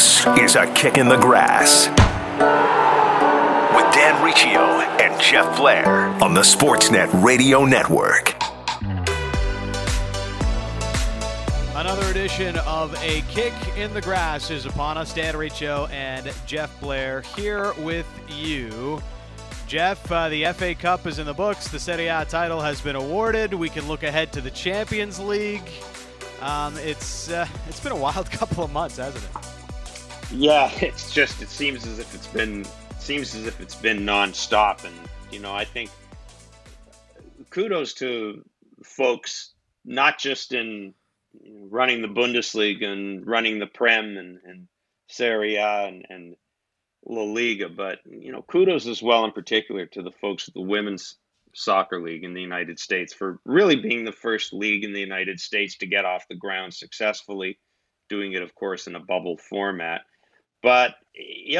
This is A Kick in the Grass with Dan Riccio and Jeff Blair on the Sportsnet Radio Network. Another edition of A Kick in the Grass is upon us. Dan Riccio and Jeff Blair here with you. Jeff, the FA Cup is in the books. The Serie A title has been awarded. We can look ahead to the Champions League. It's been a wild couple of months, hasn't it? Yeah, it seems as if it's been nonstop, and I think kudos to folks not just in running the Bundesliga and running the Prem and Serie A and La Liga, but kudos as well in particular to the folks at the Women's Soccer League in the United States for really being the first league in the United States to get off the ground successfully, doing it, of course, in a bubble format. But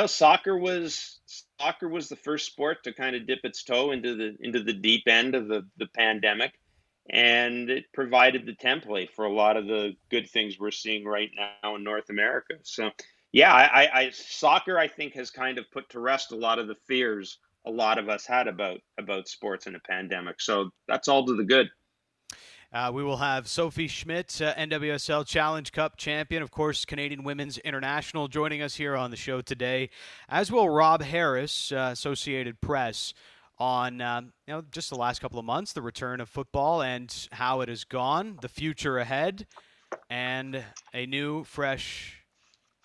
soccer was the first sport to kind of dip its toe into the deep end of the pandemic, and it provided the template for a lot of the good things we're seeing right now in North America. So yeah, soccer I think has kind of put to rest a lot of the fears a lot of us had about sports in a pandemic. So that's all to the good. We will have Sophie Schmidt, NWSL Challenge Cup champion, of course, Canadian Women's International, joining us here on the show today, as will Rob Harris, Associated Press, on just the last couple of months, the return of football and how it has gone, the future ahead, and a new, fresh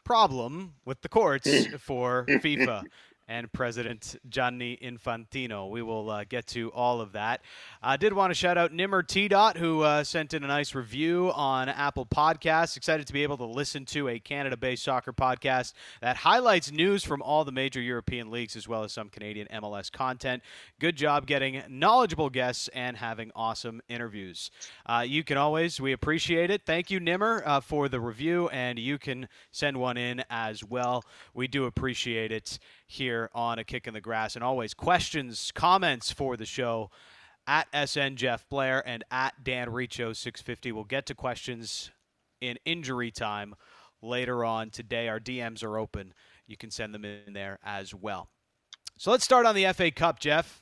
problem with the courts for FIFA. And President Gianni Infantino. We will get to all of that. I did want to shout out Nimmer T-Dot, who sent in a nice review on Apple Podcasts. Excited to be able to listen to a Canada-based soccer podcast that highlights news from all the major European leagues as well as some Canadian MLS content. Good job getting knowledgeable guests and having awesome interviews. We appreciate it. Thank you, Nimmer, for the review, and you can send one in as well. We do appreciate it. Here on A Kick in the Grass, and always questions, comments for the show at SN Jeff Blair and at Dan Riccio 650. We'll get to questions in injury time later on today. Our DMs are open. You can send them in there as well. So let's start on the FA Cup, Jeff.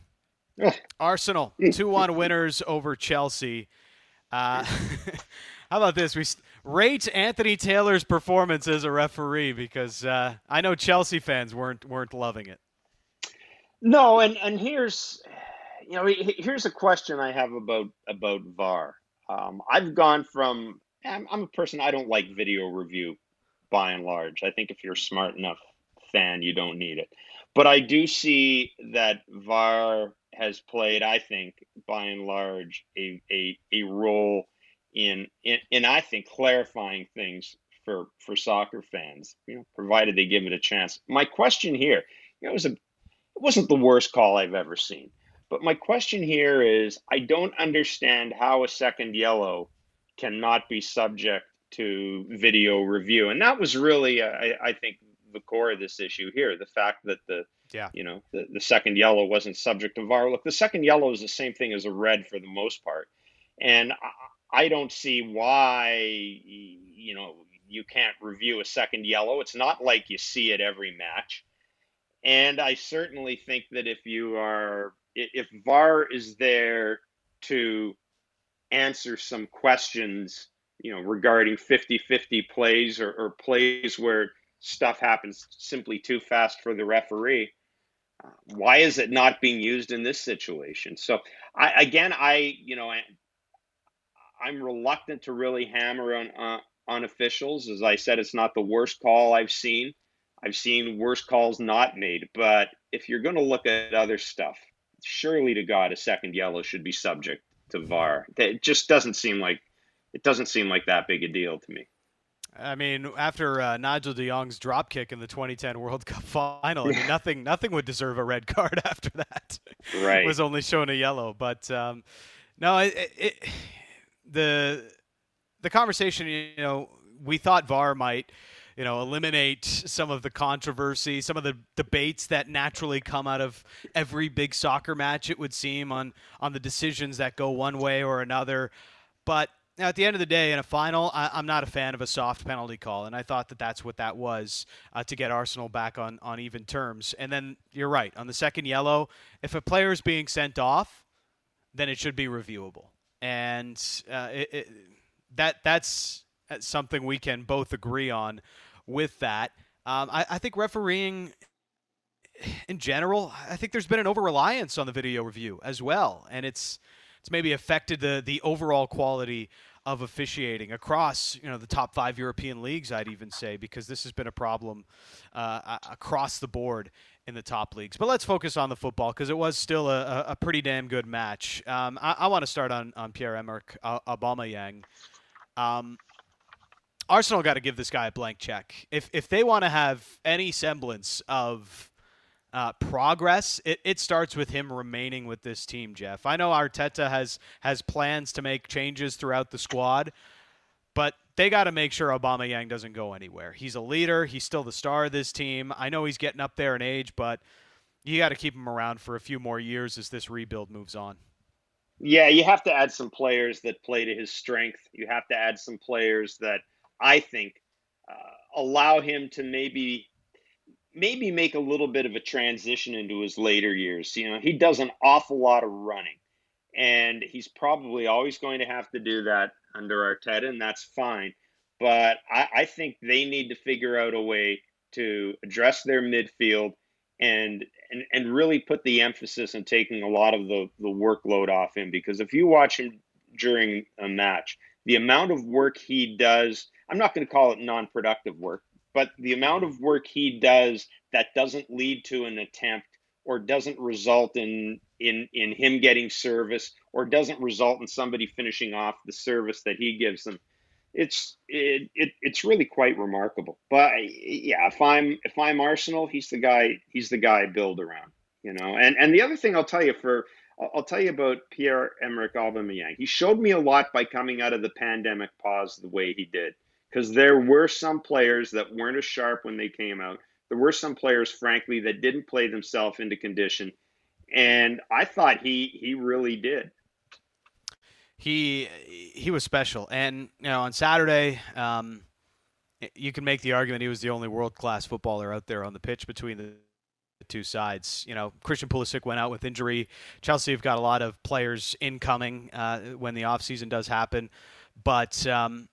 Arsenal 2-1 winners over Chelsea. How about this? We rate Anthony Taylor's performance as a referee, because I know Chelsea fans weren't loving it. No, and here's a question I have about VAR. I've gone from I'm a person, I don't like video review by and large. I think if you're a smart enough fan, you don't need it. But I do see that VAR has played, I think, by and large, a role in I think clarifying things for soccer fans, provided they give it a chance. My question here, it wasn't the worst call I've ever seen, but my question here is, I don't understand how a second yellow cannot be subject to video review. And that was really, I think, the core of this issue here, the fact that the second yellow wasn't subject to VAR. Look, the second yellow is the same thing as a red for the most part. And I don't see why, you can't review a second yellow. It's not like you see it every match. And I certainly think that if VAR is there to answer some questions, regarding 50-50 plays or plays where stuff happens simply too fast for the referee, why is it not being used in this situation? So I'm reluctant to really hammer on officials. As I said, it's not the worst call I've seen. I've seen worse calls not made. But if you're going to look at other stuff, surely to God, a second yellow should be subject to VAR. It just doesn't seem like that big a deal to me. I mean, after Nigel de Jong's dropkick in the 2010 World Cup final, I mean, nothing would deserve a red card after that. Right, it was only shown a yellow. But The conversation, we thought VAR might, eliminate some of the controversy, some of the debates that naturally come out of every big soccer match, it would seem, on the decisions that go one way or another. But Now, at the end of the day, in a final, I'm not a fan of a soft penalty call, and I thought that that's what that was to get Arsenal back on even terms. And then you're right. On the second yellow, if a player is being sent off, then it should be reviewable. And that's something we can both agree on with that. I think refereeing in general, I think there's been an over-reliance on the video review as well, and it's maybe affected the overall quality of officiating across, you know, the top five European leagues, I'd even say, because this has been a problem across the board in the top leagues. But let's focus on the football, because it was still a pretty damn good match. I want to start on Pierre-Emerick Aubameyang. Arsenal got to give this guy a blank check. If they want to have any semblance of progress, it starts with him remaining with this team, Jeff. I know Arteta has plans to make changes throughout the squad, but they got to make sure Aubameyang doesn't go anywhere. He's a leader. He's still the star of this team. I know he's getting up there in age, but you got to keep him around for a few more years as this rebuild moves on. Yeah, you have to add some players that play to his strength. You have to add some players that I think allow him to maybe make a little bit of a transition into his later years. You know, he does an awful lot of running, and he's probably always going to have to do that under Arteta, and that's fine. But I think they need to figure out a way to address their midfield and really put the emphasis on taking a lot of the workload off him, because if you watch him during a match, the amount of work he does, I'm not going to call it non-productive work, but the amount of work he does that doesn't lead to an attempt or doesn't result in him getting service or doesn't result in somebody finishing off the service that he gives them, it's really quite remarkable. But yeah, if I'm Arsenal, he's the guy I build around, you know. And the other thing I'll tell you about Pierre-Emerick Aubameyang. He showed me a lot by coming out of the pandemic pause the way he did, because there were some players that weren't as sharp when they came out. There were some players, frankly, that didn't play themselves into condition. And I thought he really did. He was special. And, you know, on Saturday, you can make the argument he was the only world-class footballer out there on the pitch between the two sides. You know, Christian Pulisic went out with injury. Chelsea have got a lot of players incoming when the offseason does happen. But you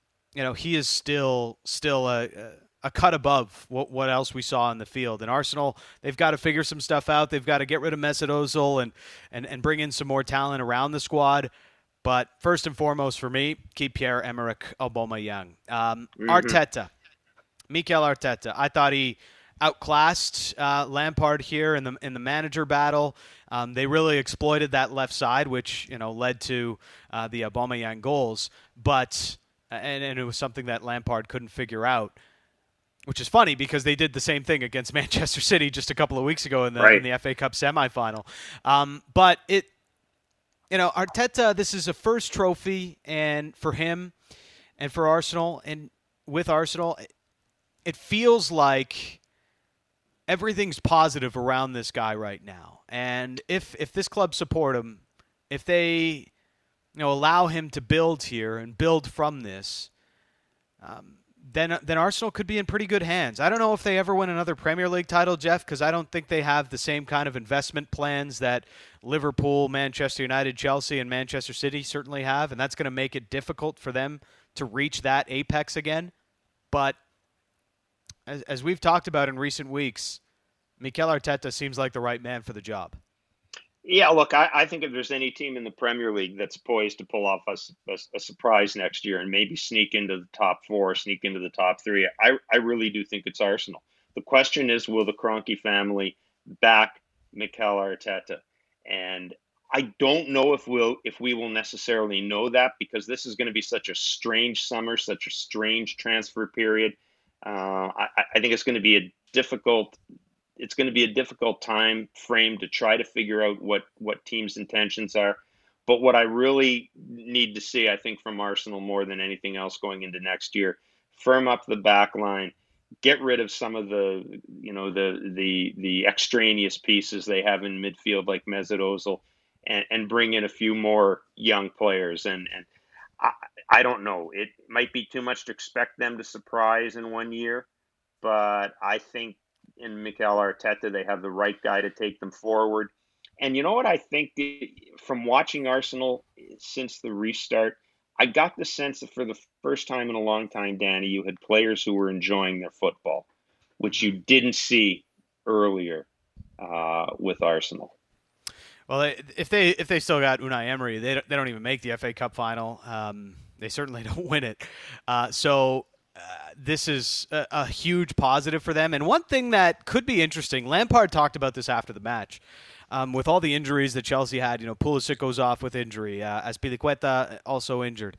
know, he is still a cut above what else we saw in the field. And Arsenal, they've got to figure some stuff out. They've got to get rid of Mesut Ozil and bring in some more talent around the squad. But first and foremost for me, keep Pierre-Emerick Aubameyang. Arteta, Mikel Arteta. I thought he outclassed Lampard here in the manager battle. They really exploited that left side, which, you know, led to the Aubameyang goals. But And it was something that Lampard couldn't figure out, which is funny because they did the same thing against Manchester City just a couple of weeks ago in the FA Cup semifinal. But it, you know, Arteta, this is a first trophy, and for him, and for Arsenal, and with Arsenal, it feels like everything's positive around this guy right now. And if this club support him, if they, you know, allow him to build here and build from this, then Arsenal could be in pretty good hands. I don't know if they ever win another Premier League title, Jeff, because I don't think they have the same kind of investment plans that Liverpool, Manchester United, Chelsea, and Manchester City certainly have, and that's going to make it difficult for them to reach that apex again. But as we've talked about in recent weeks, Mikel Arteta seems like the right man for the job. Yeah, look, I think if there's any team in the Premier League that's poised to pull off a surprise next year and maybe sneak into the top four, sneak into the top three, I really do think it's Arsenal. The question is, will the Kroenke family back Mikel Arteta? And I don't know if we will necessarily know that, because this is going to be such a strange summer, such a strange transfer period. I think it's going to be a difficult time frame to try to figure out what teams' intentions are. But what I really need to see, I think, from Arsenal more than anything else going into next year, firm up the back line, get rid of some of the, you know, the extraneous pieces they have in midfield like Mesut Ozil, and bring in a few more young players. And I don't know. It might be too much to expect them to surprise in one year, but I think in Mikel Arteta, they have the right guy to take them forward. And you know what I think? From watching Arsenal since the restart, I got the sense that for the first time in a long time, Danny, you had players who were enjoying their football, which you didn't see earlier with Arsenal. Well, if they still got Unai Emery, they don't even make the FA Cup final. They certainly don't win it. This is a huge positive for them. And one thing that could be interesting, Lampard talked about this after the match, with all the injuries that Chelsea had, Pulisic goes off with injury, Azpilicueta also injured.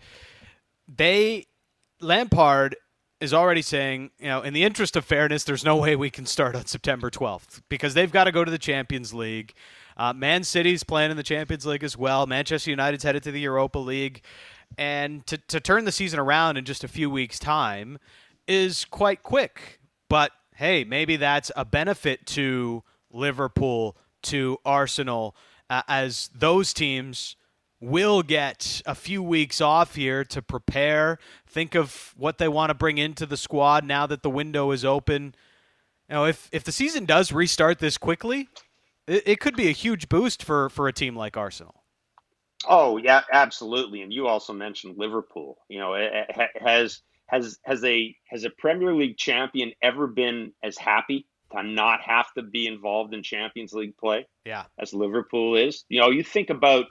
Lampard is already saying, in the interest of fairness, there's no way we can start on September 12th because they've got to go to the Champions League. Man City's playing in the Champions League as well. Manchester United's headed to the Europa League. And to turn the season around in just a few weeks' time is quite quick. But, hey, maybe that's a benefit to Liverpool, to Arsenal, as those teams will get a few weeks off here to prepare, think of what they want to bring into the squad now that the window is open. If the season does restart this quickly, it could be a huge boost for a team like Arsenal. Oh, yeah, absolutely. And you also mentioned Liverpool. Has a Premier League champion ever been as happy to not have to be involved in Champions League play? Yeah, as Liverpool is. You think about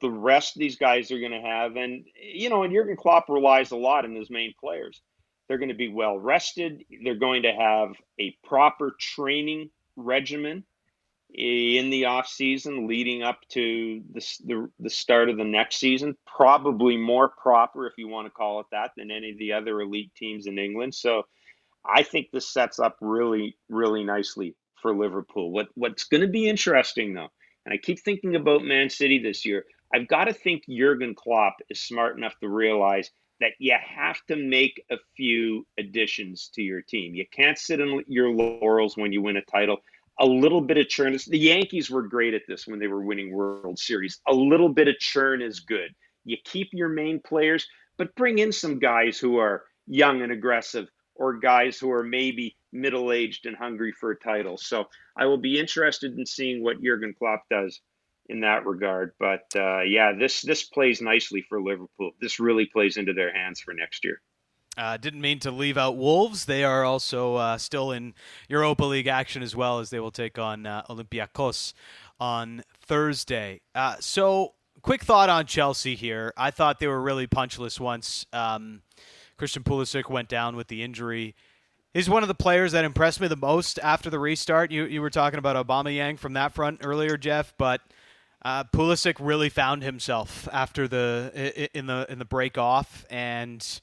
the rest these guys are going to have, and and Jurgen Klopp relies a lot on his main players. They're going to be well rested. They're going to have a proper training regimen in the off season leading up to the start of the next season, probably more proper, if you want to call it that, than any of the other elite teams in England. So I think this sets up really, really nicely for Liverpool. What's going to be interesting, though, and I keep thinking about Man City this year, I've got to think Jurgen Klopp is smart enough to realize that you have to make a few additions to your team. You can't sit on your laurels when you win a title. A little bit of churn. The Yankees were great at this when they were winning World Series. A little bit of churn is good. You keep your main players, but bring in some guys who are young and aggressive, or guys who are maybe middle-aged and hungry for a title. So I will be interested in seeing what Jurgen Klopp does in that regard. But this plays nicely for Liverpool. This really plays into their hands for next year. Didn't mean to leave out Wolves. They are also still in Europa League action as well, as they will take on Olympiacos on Thursday. So quick thought on Chelsea here. I thought they were really punchless once Christian Pulisic went down with the injury. He's one of the players that impressed me the most after the restart. You were talking about Aubameyang from that front earlier, Jeff, but Pulisic really found himself after in the break off, and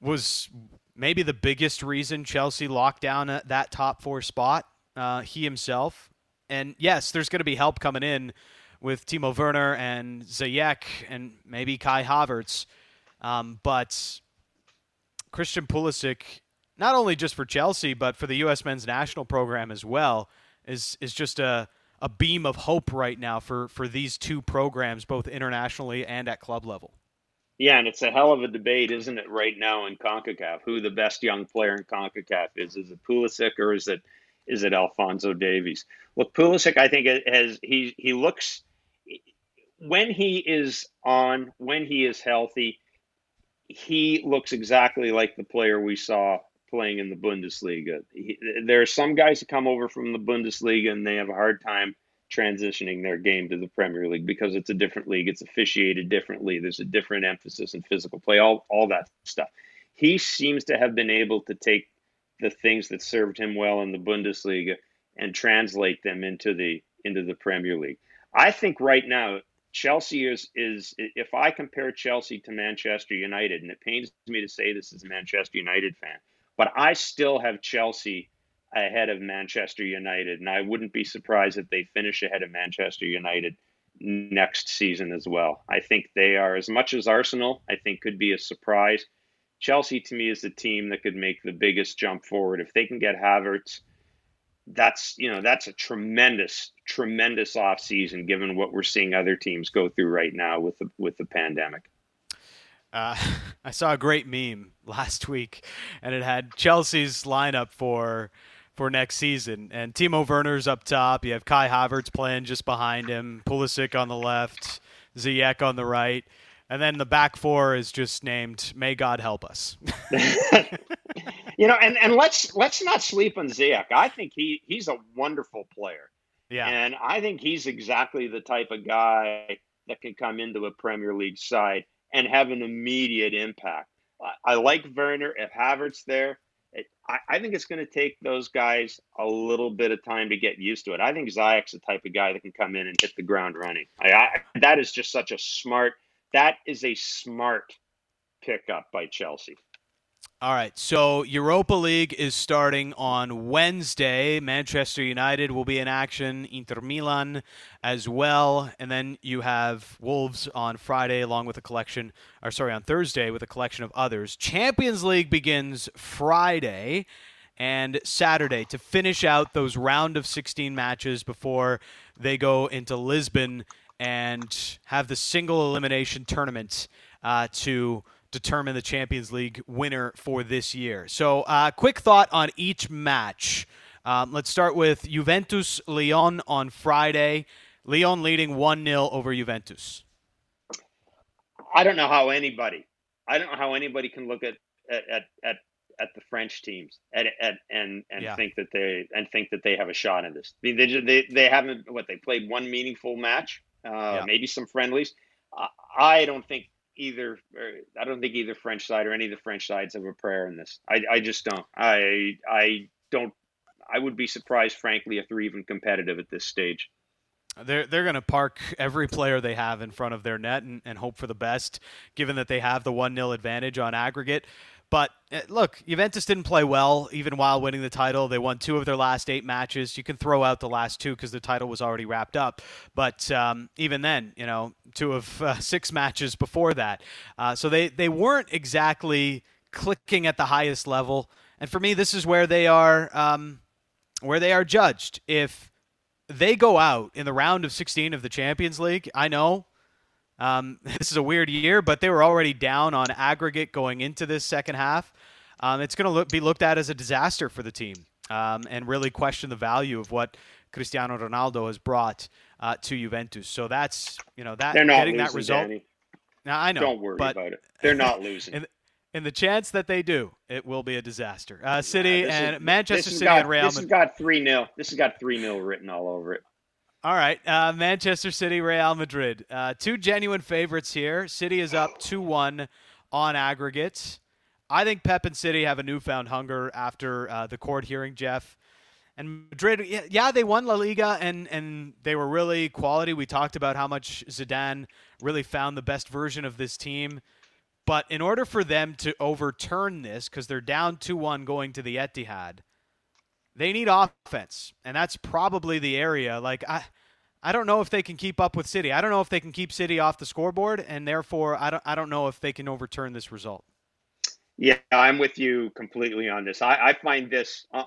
was maybe the biggest reason Chelsea locked down that top four spot. He himself, and yes, there's going to be help coming in with Timo Werner and Ziyech and maybe Kai Havertz, but Christian Pulisic, not only just for Chelsea, but for the U.S. men's national program as well, is just a beam of hope right now for these two programs, both internationally and at club level. Yeah, and it's a hell of a debate, isn't it, right now in CONCACAF, who the best young player in CONCACAF is. Is it Pulisic or is it Alphonso Davies? Look, Pulisic, I think, he looks, when he is on, when he is healthy, he looks exactly like the player we saw playing in the Bundesliga. There are some guys who come over from the Bundesliga and they have a hard time transitioning their game to the Premier League because it's a different league. It's officiated differently. There's a different emphasis in physical play, all that stuff. He seems to have been able to take the things that served him well in the Bundesliga and translate them into the Premier League. I think right now, Chelsea is if I compare Chelsea to Manchester United, and it pains me to say this as a Manchester United fan, but I still have Chelsea ahead of Manchester United, and I wouldn't be surprised if they finish ahead of Manchester United next season as well. I think they are, as much as Arsenal, I think could be a surprise. Chelsea, to me, is the team that could make the biggest jump forward. If they can get Havertz, that's a tremendous, tremendous offseason given what we're seeing other teams go through right now with the pandemic. I saw a great meme last week, and it had Chelsea's lineup for next season. And Timo Werner's up top. You have Kai Havertz playing just behind him, Pulisic on the left, Ziyech on the right. And then the back four is just named, May God Help Us. You know, and let's not sleep on Ziyech. I think he's a wonderful player. Yeah. And I think he's exactly the type of guy that can come into a Premier League side and have an immediate impact. I like Werner. If Havertz there, I think it's going to take those guys a little bit of time to get used to it. I think Ziyech's the type of guy that can come in and hit the ground running. That is just such a smart – that is a smart pickup by Chelsea. All right, so Europa League is starting on Wednesday. Manchester United will be in action, Inter Milan as well. And then you have Wolves on Friday on Thursday with a collection of others. Champions League begins Friday and Saturday to finish out those round of 16 matches before they go into Lisbon and have the single elimination tournament to determine the Champions League winner for this year. So quick thought on each match. Let's start with Juventus-Lyon on Friday. Lyon leading 1-0 over Juventus. I don't know how anybody can look at the French teams and think that they have a shot in this. I mean, they haven't they played one meaningful match, maybe some friendlies. I don't think either French side or any of the French sides have a prayer in this. I would be surprised, frankly, if they're even competitive at this stage. They're going to park every player they have in front of their net and hope for the best, given that they have the 1-0 advantage on aggregate. But look, Juventus didn't play well even while winning the title. They won 2 of their last 8 matches. You can throw out the last 2 because the title was already wrapped up. But even then, 2 of 6 matches before that. So they weren't exactly clicking at the highest level. And for me, this is where they are judged. If they go out in the round of 16 of the Champions League, I know. This is a weird year, but they were already down on aggregate going into this second half. It's going to be looked at as a disaster for the team and really question the value of what Cristiano Ronaldo has brought to Juventus. So that's, getting that result. Danny. Now, I know. Don't worry about it. They're not losing. In the chance that they do, it will be a disaster. Manchester City and Real Madrid. This has got 3-0 written all over it. All right, Manchester City, Real Madrid. 2 genuine favorites here. City is up 2-1 on aggregate. I think Pep and City have a newfound hunger after the court hearing, Jeff. And Madrid, they won La Liga, and they were really quality. We talked about how much Zidane really found the best version of this team. But in order for them to overturn this, because they're down 2-1 going to the Etihad, they need offense, and that's probably the area. I don't know if they can keep up with City. I don't know if they can keep City off the scoreboard, and therefore I don't know if they can overturn this result. Yeah, I'm with you completely on this. I find this the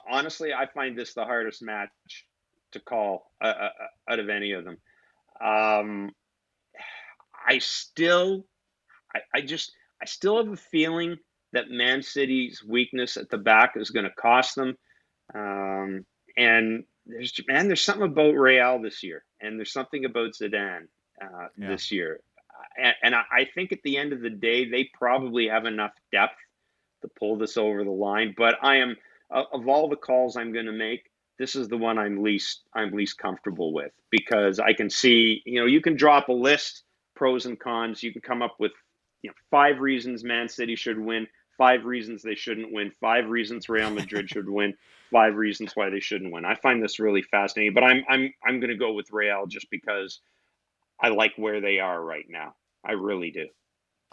hardest match to call out of any of them. I still have a feeling that Man City's weakness at the back is going to cost them. And there's something about Real this year, and there's something about Zidane this year. And I think at the end of the day, they probably have enough depth to pull this over the line. But I am, of all the calls I'm going to make, this is the one I'm least comfortable with, because I can see, you can drop a list, pros and cons. You can come up with 5 reasons Man City should win, 5 reasons they shouldn't win, 5 reasons Real Madrid should win, 5 reasons why they shouldn't win. I find this really fascinating, but I'm going to go with Real just because I like where they are right now. I really do.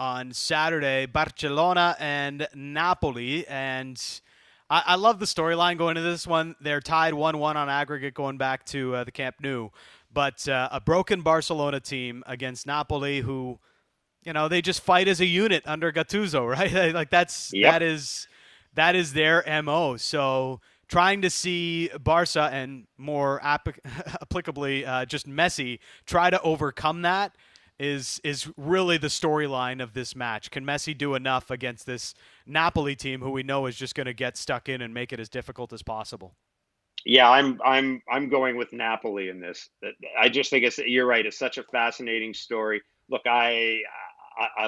On Saturday, Barcelona and Napoli, and I love the storyline going into this one. They're tied 1-1 on aggregate going back to the Camp Nou, but a broken Barcelona team against Napoli who, they just fight as a unit under Gattuso, right? That is their MO. So trying to see Barca and more applicably just Messi try to overcome that is really the storyline of this match. Can Messi do enough against this Napoli team who we know is just going to get stuck in and make it as difficult as possible? Yeah, I'm going with Napoli in this. I just think it's, you're right. It's such a fascinating story. Look, I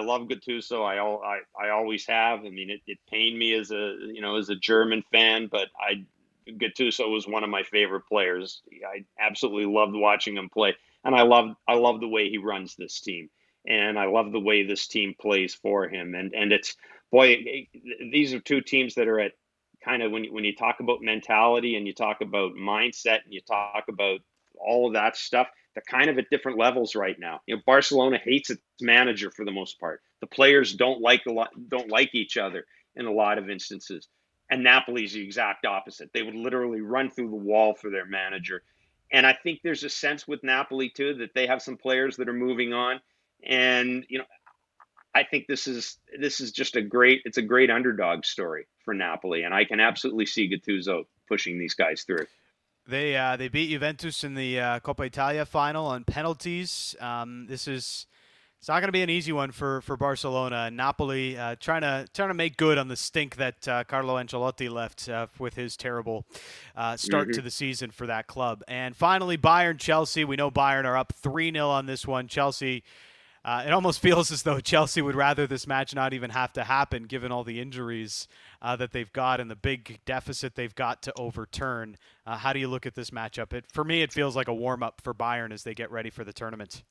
love Gattuso. I always have. I mean, it pained me as a German fan, but Gattuso was one of my favorite players. I absolutely loved watching him play, and I love the way he runs this team, and I love the way this team plays for him. And it's, boy, these are two teams that are at kind of, when you talk about mentality and you talk about mindset and you talk about all of that stuff, they're kind of at different levels right now. You know, Barcelona hates its manager for the most part. The players don't like each other in a lot of instances. And Napoli's the exact opposite. They would literally run through the wall for their manager. And I think there's a sense with Napoli too that they have some players that are moving on. And you know, I think this is just a great underdog story for Napoli, and I can absolutely see Gattuso pushing these guys through. They beat Juventus in the Coppa Italia final on penalties. It's not going to be an easy one for Barcelona. Napoli trying to make good on the stink that Carlo Ancelotti left with his terrible start to the season for that club. And finally, Bayern-Chelsea. We know Bayern are up 3-0 on this one. Chelsea, it almost feels as though Chelsea would rather this match not even have to happen given all the injuries that they've got and the big deficit they've got to overturn. How do you look at this matchup? For me, it feels like a warm-up for Bayern as they get ready for the tournament.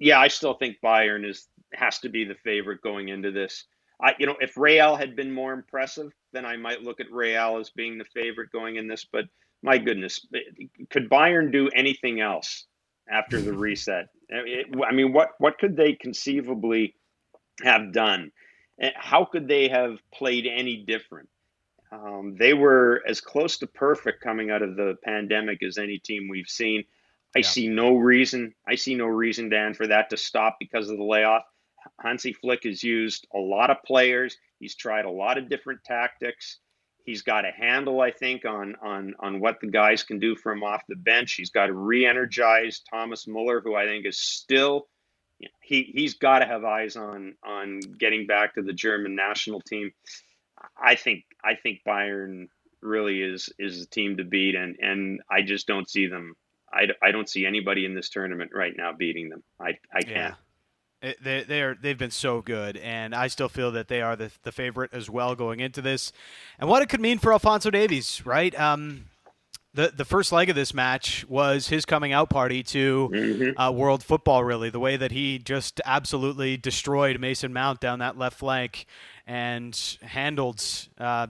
Yeah, I still think Bayern has to be the favorite going into this. If Real had been more impressive, then I might look at Real as being the favorite going in this. But my goodness, could Bayern do anything else after the reset? I mean, what could they conceivably have done? How could they have played any different? They were as close to perfect coming out of the pandemic as any team we've seen. I see no reason, Dan, for that to stop because of the layoff. Hansi Flick has used a lot of players. He's tried a lot of different tactics. He's got a handle, I think, on what the guys can do from off the bench. He's got to re-energize Thomas Muller, who I think is still, he's got to have eyes on getting back to the German national team. I think Bayern really is the team to beat, and I just don't see them. I don't see anybody in this tournament right now beating them. I can't. Yeah. They've been so good, and I still feel that they are the favorite as well going into this. And what it could mean for Alphonso Davies, right? The first leg of this match was his coming out party to world football, really. The way that he just absolutely destroyed Mason Mount down that left flank and handled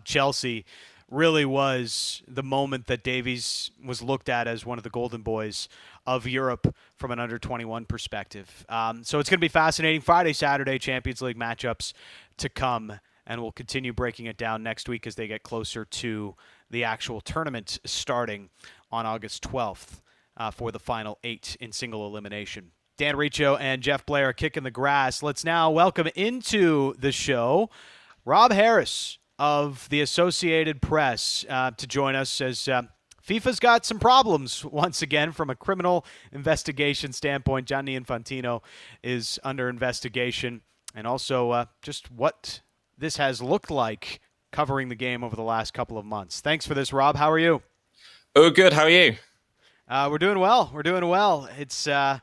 Chelsea really was the moment that Davies was looked at as one of the golden boys of Europe from an under-21 perspective. So it's going to be fascinating. Friday, Saturday, Champions League matchups to come, and we'll continue breaking it down next week as they get closer to the actual tournament starting on August 12th for the final 8 in single elimination. Dan Riccio and Jeff Blair are kicking the grass. Let's now welcome into the show Rob Harris of the Associated Press to join us as FIFA's got some problems once again from a criminal investigation standpoint. Gianni Infantino is under investigation, and also just what this has looked like covering the game over the last couple of months. Thanks for this, Rob. How are you? Oh, good. How are you? We're doing well. We're doing well. It's the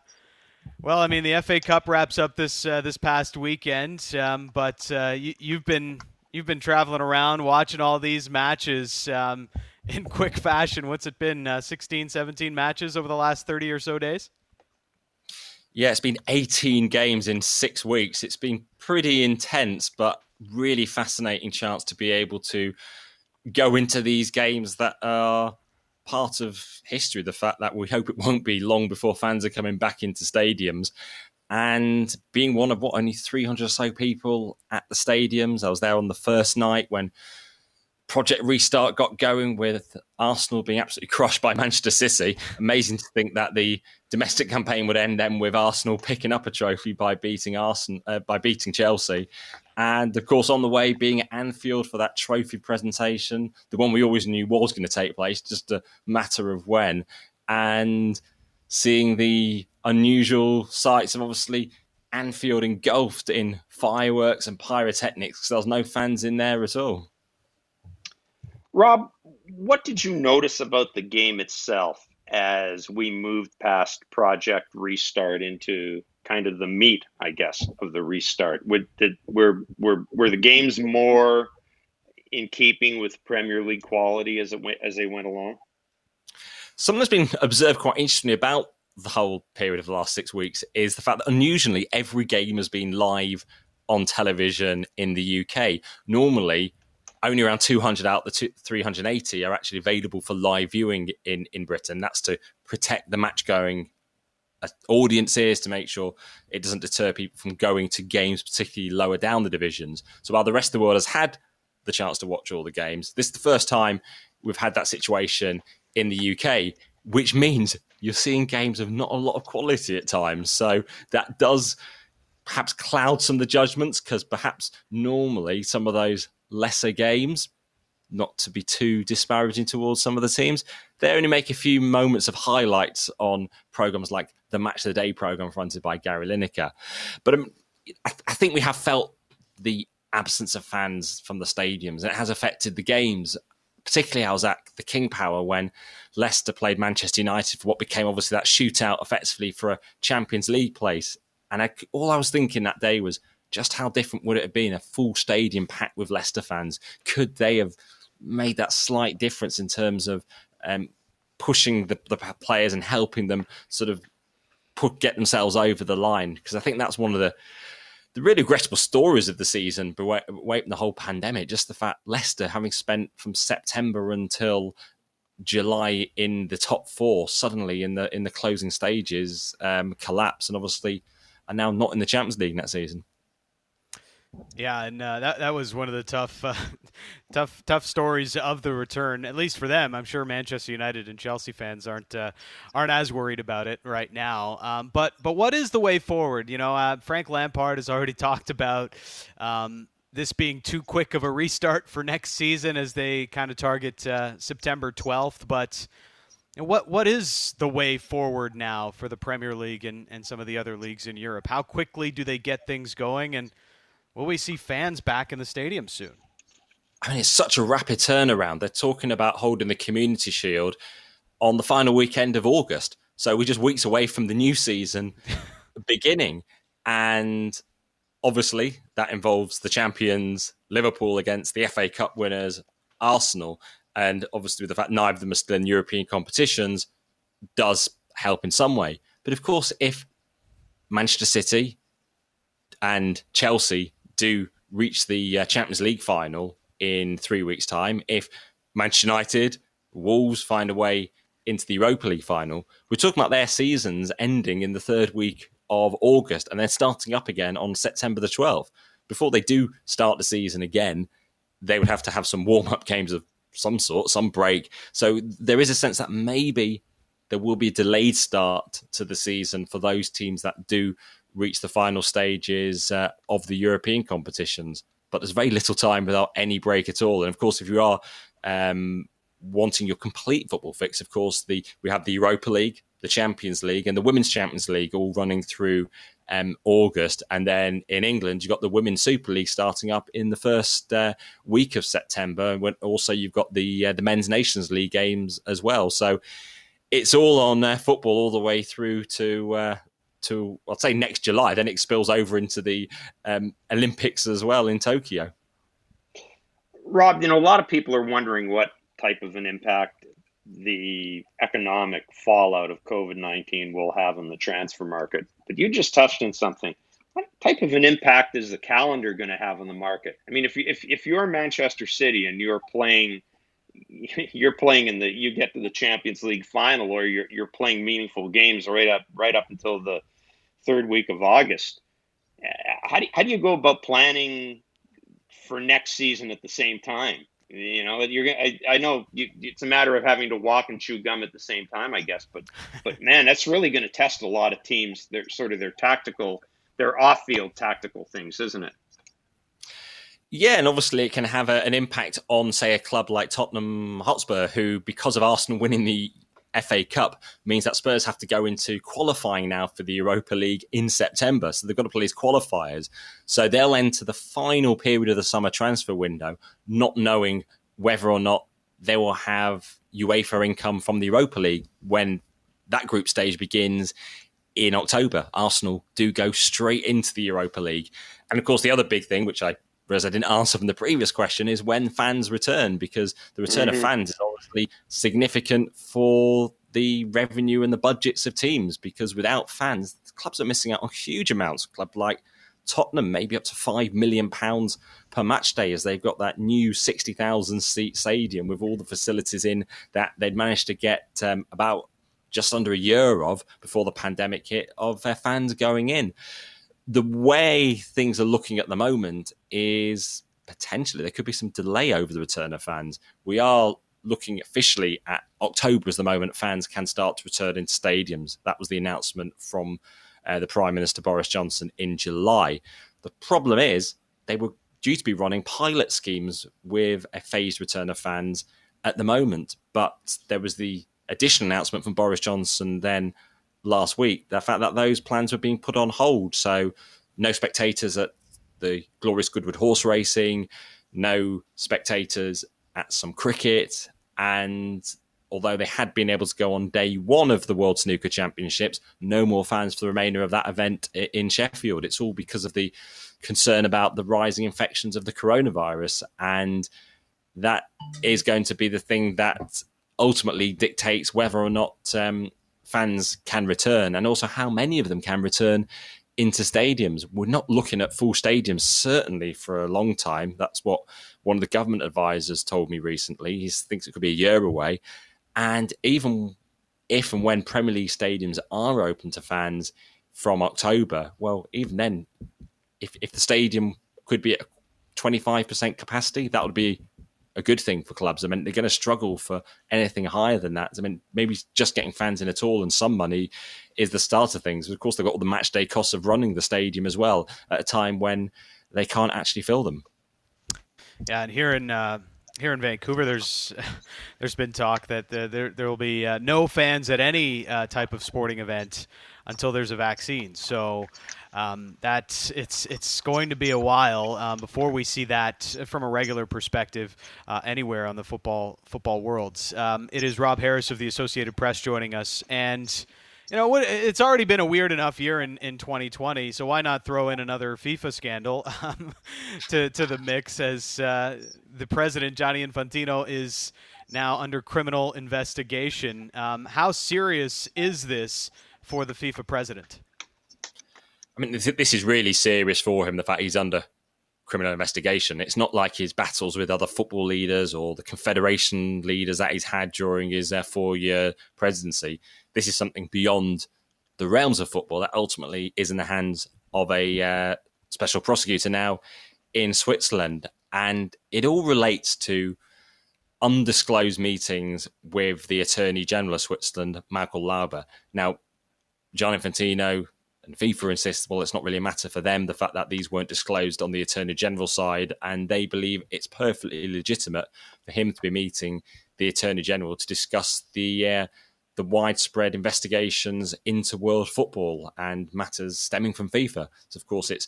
FA Cup wraps up this past weekend, but you've been traveling around watching all these matches in quick fashion. What's it been, 16, 17 matches over the last 30 or so days? Yeah, it's been 18 games in 6 weeks. It's been pretty intense, but really fascinating chance to be able to go into these games that are part of history. The fact that we hope it won't be long before fans are coming back into stadiums. And being one of only 300 or so people at the stadiums. I was there on the first night when Project Restart got going with Arsenal being absolutely crushed by Manchester City. Amazing to think that the domestic campaign would end then with Arsenal picking up a trophy by beating Chelsea. And of course, on the way, being at Anfield for that trophy presentation, the one we always knew was going to take place, just a matter of when. And seeing the unusual sights of obviously Anfield engulfed in fireworks and pyrotechnics. There was no fans in there at all. Rob, what did you notice about the game itself as we moved past Project Restart into kind of the meat, I guess, of the restart? Were the games more in keeping with Premier League quality as they went along? Something that's been observed quite interestingly about the whole period of the last 6 weeks is the fact that unusually every game has been live on television in the UK. Normally, only around 200 out of the 380 are actually available for live viewing in Britain. That's to protect the match-going audiences, to make sure it doesn't deter people from going to games, particularly lower down the divisions. So while the rest of the world has had the chance to watch all the games, this is the first time we've had that situation in the UK, which means you're seeing games of not a lot of quality at times. So that does perhaps cloud some of the judgments, because perhaps normally some of those lesser games, not to be too disparaging towards some of the teams, they only make a few moments of highlights on programmes like the Match of the Day programme fronted by Gary Lineker. But I think we have felt the absence of fans from the stadiums, and it has affected the games. Particularly I was at the King Power when Leicester played Manchester United for what became obviously that shootout effectively for a Champions League place. And all I was thinking that day was just how different would it have been, a full stadium packed with Leicester fans? Could they have made that slight difference in terms of pushing the players and helping them sort of get themselves over the line? Because I think that's one of the really regrettable stories of the season, but waiting the whole pandemic, just the fact Leicester, having spent from September until July in the top four, suddenly in the closing stages collapse, and obviously are now not in the Champions League that season. Yeah, and that was one of the tough stories of the return, at least for them. I'm sure Manchester United and Chelsea fans aren't as worried about it right now. But what is the way forward? You know, Frank Lampard has already talked about this being too quick of a restart for next season as they kind of target September 12th. But what is the way forward now for the Premier League and some of the other leagues in Europe? How quickly do they get things going, and will we see fans back in the stadium soon? I mean, it's such a rapid turnaround. They're talking about holding the Community Shield on the final weekend of August. So we're just weeks away from the new season beginning. And obviously that involves the champions, Liverpool, against the FA Cup winners, Arsenal. And obviously with the fact neither of them are still in European competitions does help in some way. But of course, if Manchester City and Chelsea do reach the Champions League final in 3 weeks' time, if Manchester United, Wolves find a way into the Europa League final, we're talking about their seasons ending in the third week of August and then starting up again on September the 12th. Before they do start the season again, they would have to have some warm-up games of some sort, some break. So there is a sense that maybe there will be a delayed start to the season for those teams that do reach the final stages of the European competitions. But there's very little time without any break at all. And of course, if you are wanting your complete football fix, of course, we have the Europa League, the Champions League and the Women's Champions League all running through August. And then in England, you've got the Women's Super League starting up in the first week of September. And also, you've got the Men's Nations League games as well. So it's all on football all the way through to I'd say next July. Then it spills over into the Olympics as well in Tokyo. Rob, you know, a lot of people are wondering what type of an impact the economic fallout of COVID-19 will have on the transfer market. But you just touched on something. What type of an impact is the calendar going to have on the market? I mean, if you're Manchester City and you're playing you get to the Champions League final, or you're playing meaningful games right up until the third week of August. How do you go about planning for next season at the same time? You know, it's a matter of having to walk and chew gum at the same time, I guess. But man, that's really going to test a lot of teams. Their sort of their off-field tactical things, isn't it? Yeah, and obviously it can have an impact on, say, a club like Tottenham Hotspur, who, because of Arsenal winning the FA Cup means that Spurs have to go into qualifying now for the Europa League in September. So they've got to play as qualifiers. So they'll enter the final period of the summer transfer window, not knowing whether or not they will have UEFA income from the Europa League when that group stage begins in October. Arsenal do go straight into the Europa League. And of course, the other big thing, which I didn't answer from the previous question, is when fans return, because the return of fans is obviously significant for the revenue and the budgets of teams, because without fans, clubs are missing out on huge amounts. A club like Tottenham, maybe up to £5 million per match day, as they've got that new 60,000-seat stadium with all the facilities in that they'd managed to get about just under a year of before the pandemic hit, of their fans going in. The way things are looking at the moment is potentially there could be some delay over the return of fans. We are looking officially at October as the moment fans can start to return into stadiums. That was the announcement from the Prime Minister Boris Johnson in July. The problem is they were due to be running pilot schemes with a phased return of fans at the moment, but there was the additional announcement from Boris Johnson then last week, the fact that those plans were being put on hold. So no spectators at the Glorious Goodwood horse racing, no spectators at some cricket. And although they had been able to go on day one of the World Snooker Championships, no more fans for the remainder of that event in Sheffield. It's all because of the concern about the rising infections of the coronavirus. And that is going to be the thing that ultimately dictates whether or not fans can return, and also how many of them can return into stadiums. We're not looking at full stadiums, certainly for a long time. That's what one of the government advisors told me recently. He thinks it could be a year away. And even if and when Premier League stadiums are open to fans from October, well, even then, if the stadium could be at 25% capacity, that would be a good thing for clubs. I mean, they're going to struggle for anything higher than that. I mean, maybe just getting fans in at all and some money is the start of things. Of course, they've got all the match day costs of running the stadium as well at a time when they can't actually fill them. Yeah, and here in Vancouver, there's been talk that there will be no fans at any type of sporting event until there's a vaccine. So it's going to be a while before we see that from a regular perspective anywhere on the football worlds. It is Rob Harris of the Associated Press joining us, and it's already been a weird enough year in 2020, so why not throw in another FIFA scandal to the mix, as the president, Gianni Infantino, is now under criminal investigation. How serious is this for the FIFA president? I mean, this is really serious for him, the fact he's under criminal investigation. It's not like his battles with other football leaders or the confederation leaders that he's had during his 4-year presidency. This is something beyond the realms of football that ultimately is in the hands of a special prosecutor now in Switzerland. And it all relates to undisclosed meetings with the Attorney General of Switzerland, Michael Lauber. Now, Gianni Infantino and FIFA insists, well, it's not really a matter for them, the fact that these weren't disclosed on the Attorney General side, and they believe it's perfectly legitimate for him to be meeting the Attorney General to discuss the widespread investigations into world football and matters stemming from FIFA. So, of course, it's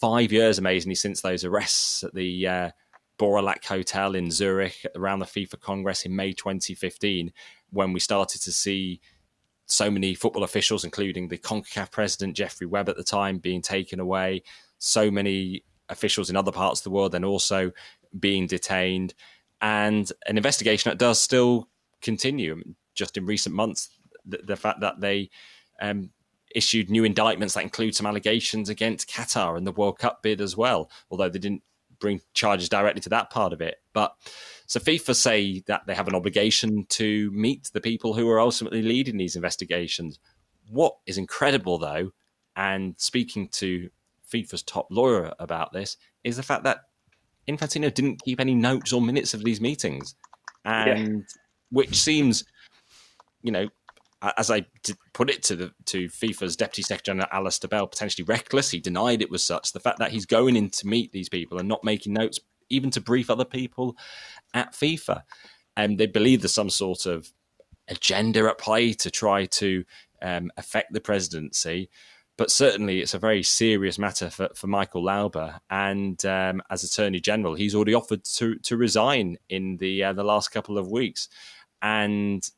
5 years, amazingly, since those arrests at the Boralak Hotel in Zurich around the FIFA Congress in May 2015, when we started to see so many football officials, including the CONCACAF president, Jeffrey Webb, at the time, being taken away. So many officials in other parts of the world then also being detained. And an investigation that does still continue. Just in recent months, the fact that they issued new indictments that include some allegations against Qatar and the World Cup bid as well, although they didn't bring charges directly to that part of it. But so FIFA say that they have an obligation to meet the people who are ultimately leading these investigations. What is incredible, though, and speaking to FIFA's top lawyer about this, is the fact that Infantino didn't keep any notes or minutes of these meetings. And which seems, as I put it to FIFA's Deputy Secretary General Alistair Bell, potentially reckless. He denied it was such. The fact that he's going in to meet these people and not making notes, even to brief other people at FIFA. And they believe there's some sort of agenda at play to try to affect the presidency. But certainly it's a very serious matter for Michael Lauber. And as Attorney General, he's already offered to resign in the last couple of weeks. And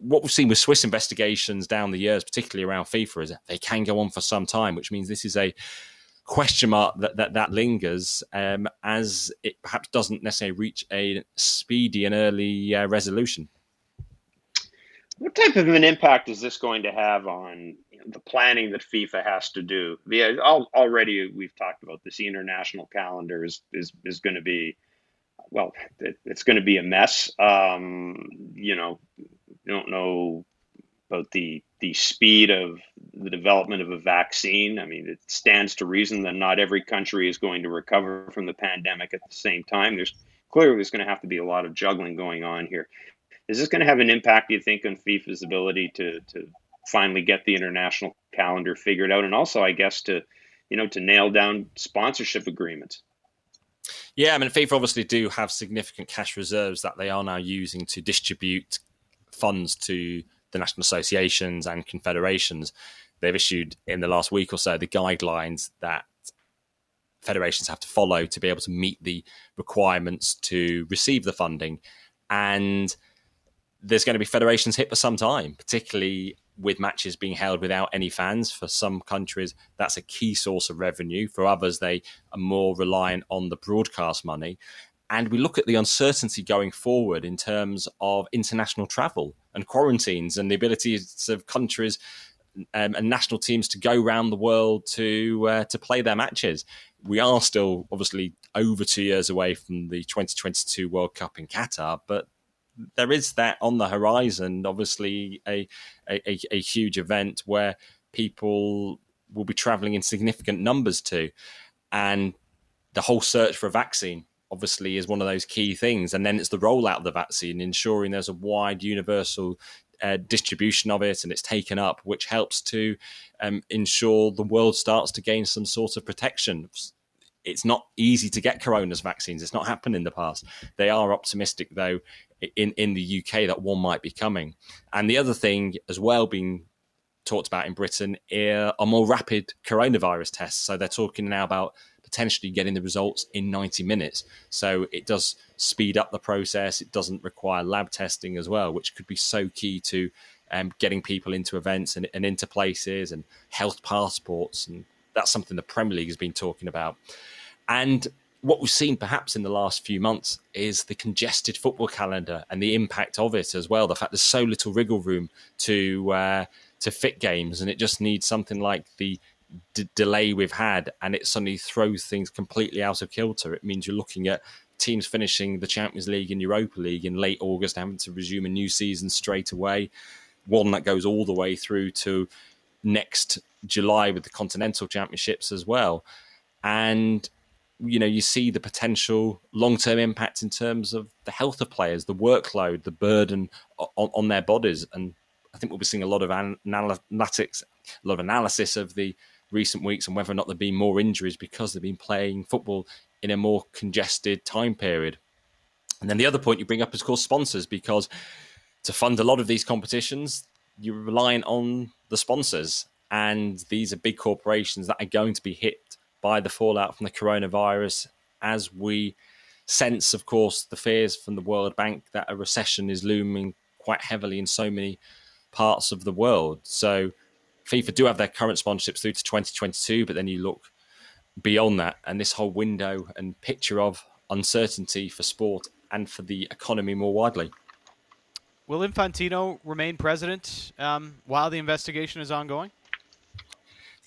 what we've seen with Swiss investigations down the years, particularly around FIFA, is that they can go on for some time, which means this is a question mark that lingers as it perhaps doesn't necessarily reach a speedy and early resolution. What type of an impact is this going to have on the planning that FIFA has to do? Already we've talked about this. The international calendar is going to be, well, it's going to be a mess. You don't know about the speed of the development of a vaccine. I mean, it stands to reason that not every country is going to recover from the pandemic at the same time. There's going to have to be a lot of juggling going on here. Is this going to have an impact, do you think, on FIFA's ability to finally get the international calendar figured out, and also, I guess, to nail down sponsorship agreements? Yeah, I mean, FIFA obviously do have significant cash reserves that they are now using to distribute funds to the national associations and confederations. They've issued in the last week or so the guidelines that federations have to follow to be able to meet the requirements to receive the funding. And there's going to be federations hit for some time, particularly with matches being held without any fans. For some countries, that's a key source of revenue. For others, they are more reliant on the broadcast money. And we look at the uncertainty going forward in terms of international travel and quarantines and the abilities of countries and national teams to go around the world to play their matches. We are still obviously over 2 years away from the 2022 World Cup in Qatar, but there is that on the horizon, obviously a huge event where people will be traveling in significant numbers to. And the whole search for a vaccine obviously is one of those key things. And then it's the rollout of the vaccine, ensuring there's a wide universal distribution of it and it's taken up, which helps to ensure the world starts to gain some sort of protection. It's not easy to get coronavirus vaccines. It's not happened in the past. They are optimistic, though, in the UK that one might be coming. And the other thing as well being talked about in Britain are more rapid coronavirus tests. So they're talking now about potentially getting the results in 90 minutes. So it does speed up the process. It doesn't require lab testing as well, which could be so key to getting people into events and into places and health passports. And that's something the Premier League has been talking about. And what we've seen perhaps in the last few months is the congested football calendar and the impact of it as well. The fact there's so little wriggle room to fit games, and it just needs something like the delay we've had, and it suddenly throws things completely out of kilter. It means you're looking at teams finishing the Champions League and Europa League in late August, having to resume a new season straight away, one that goes all the way through to next July with the Continental Championships as well. And you see the potential long-term impact in terms of the health of players, the workload, the burden on their bodies. And I think we'll be seeing a lot of analysis of the recent weeks and whether or not there've been more injuries because they've been playing football in a more congested time period. And then the other point you bring up is, of course, sponsors, because to fund a lot of these competitions, you're reliant on the sponsors. And these are big corporations that are going to be hit by the fallout from the coronavirus, as we sense, of course, the fears from the World Bank that a recession is looming quite heavily in so many parts of the world. So FIFA do have their current sponsorships through to 2022, but then you look beyond that, and this whole window and picture of uncertainty for sport and for the economy more widely. Will Infantino remain president while the investigation is ongoing?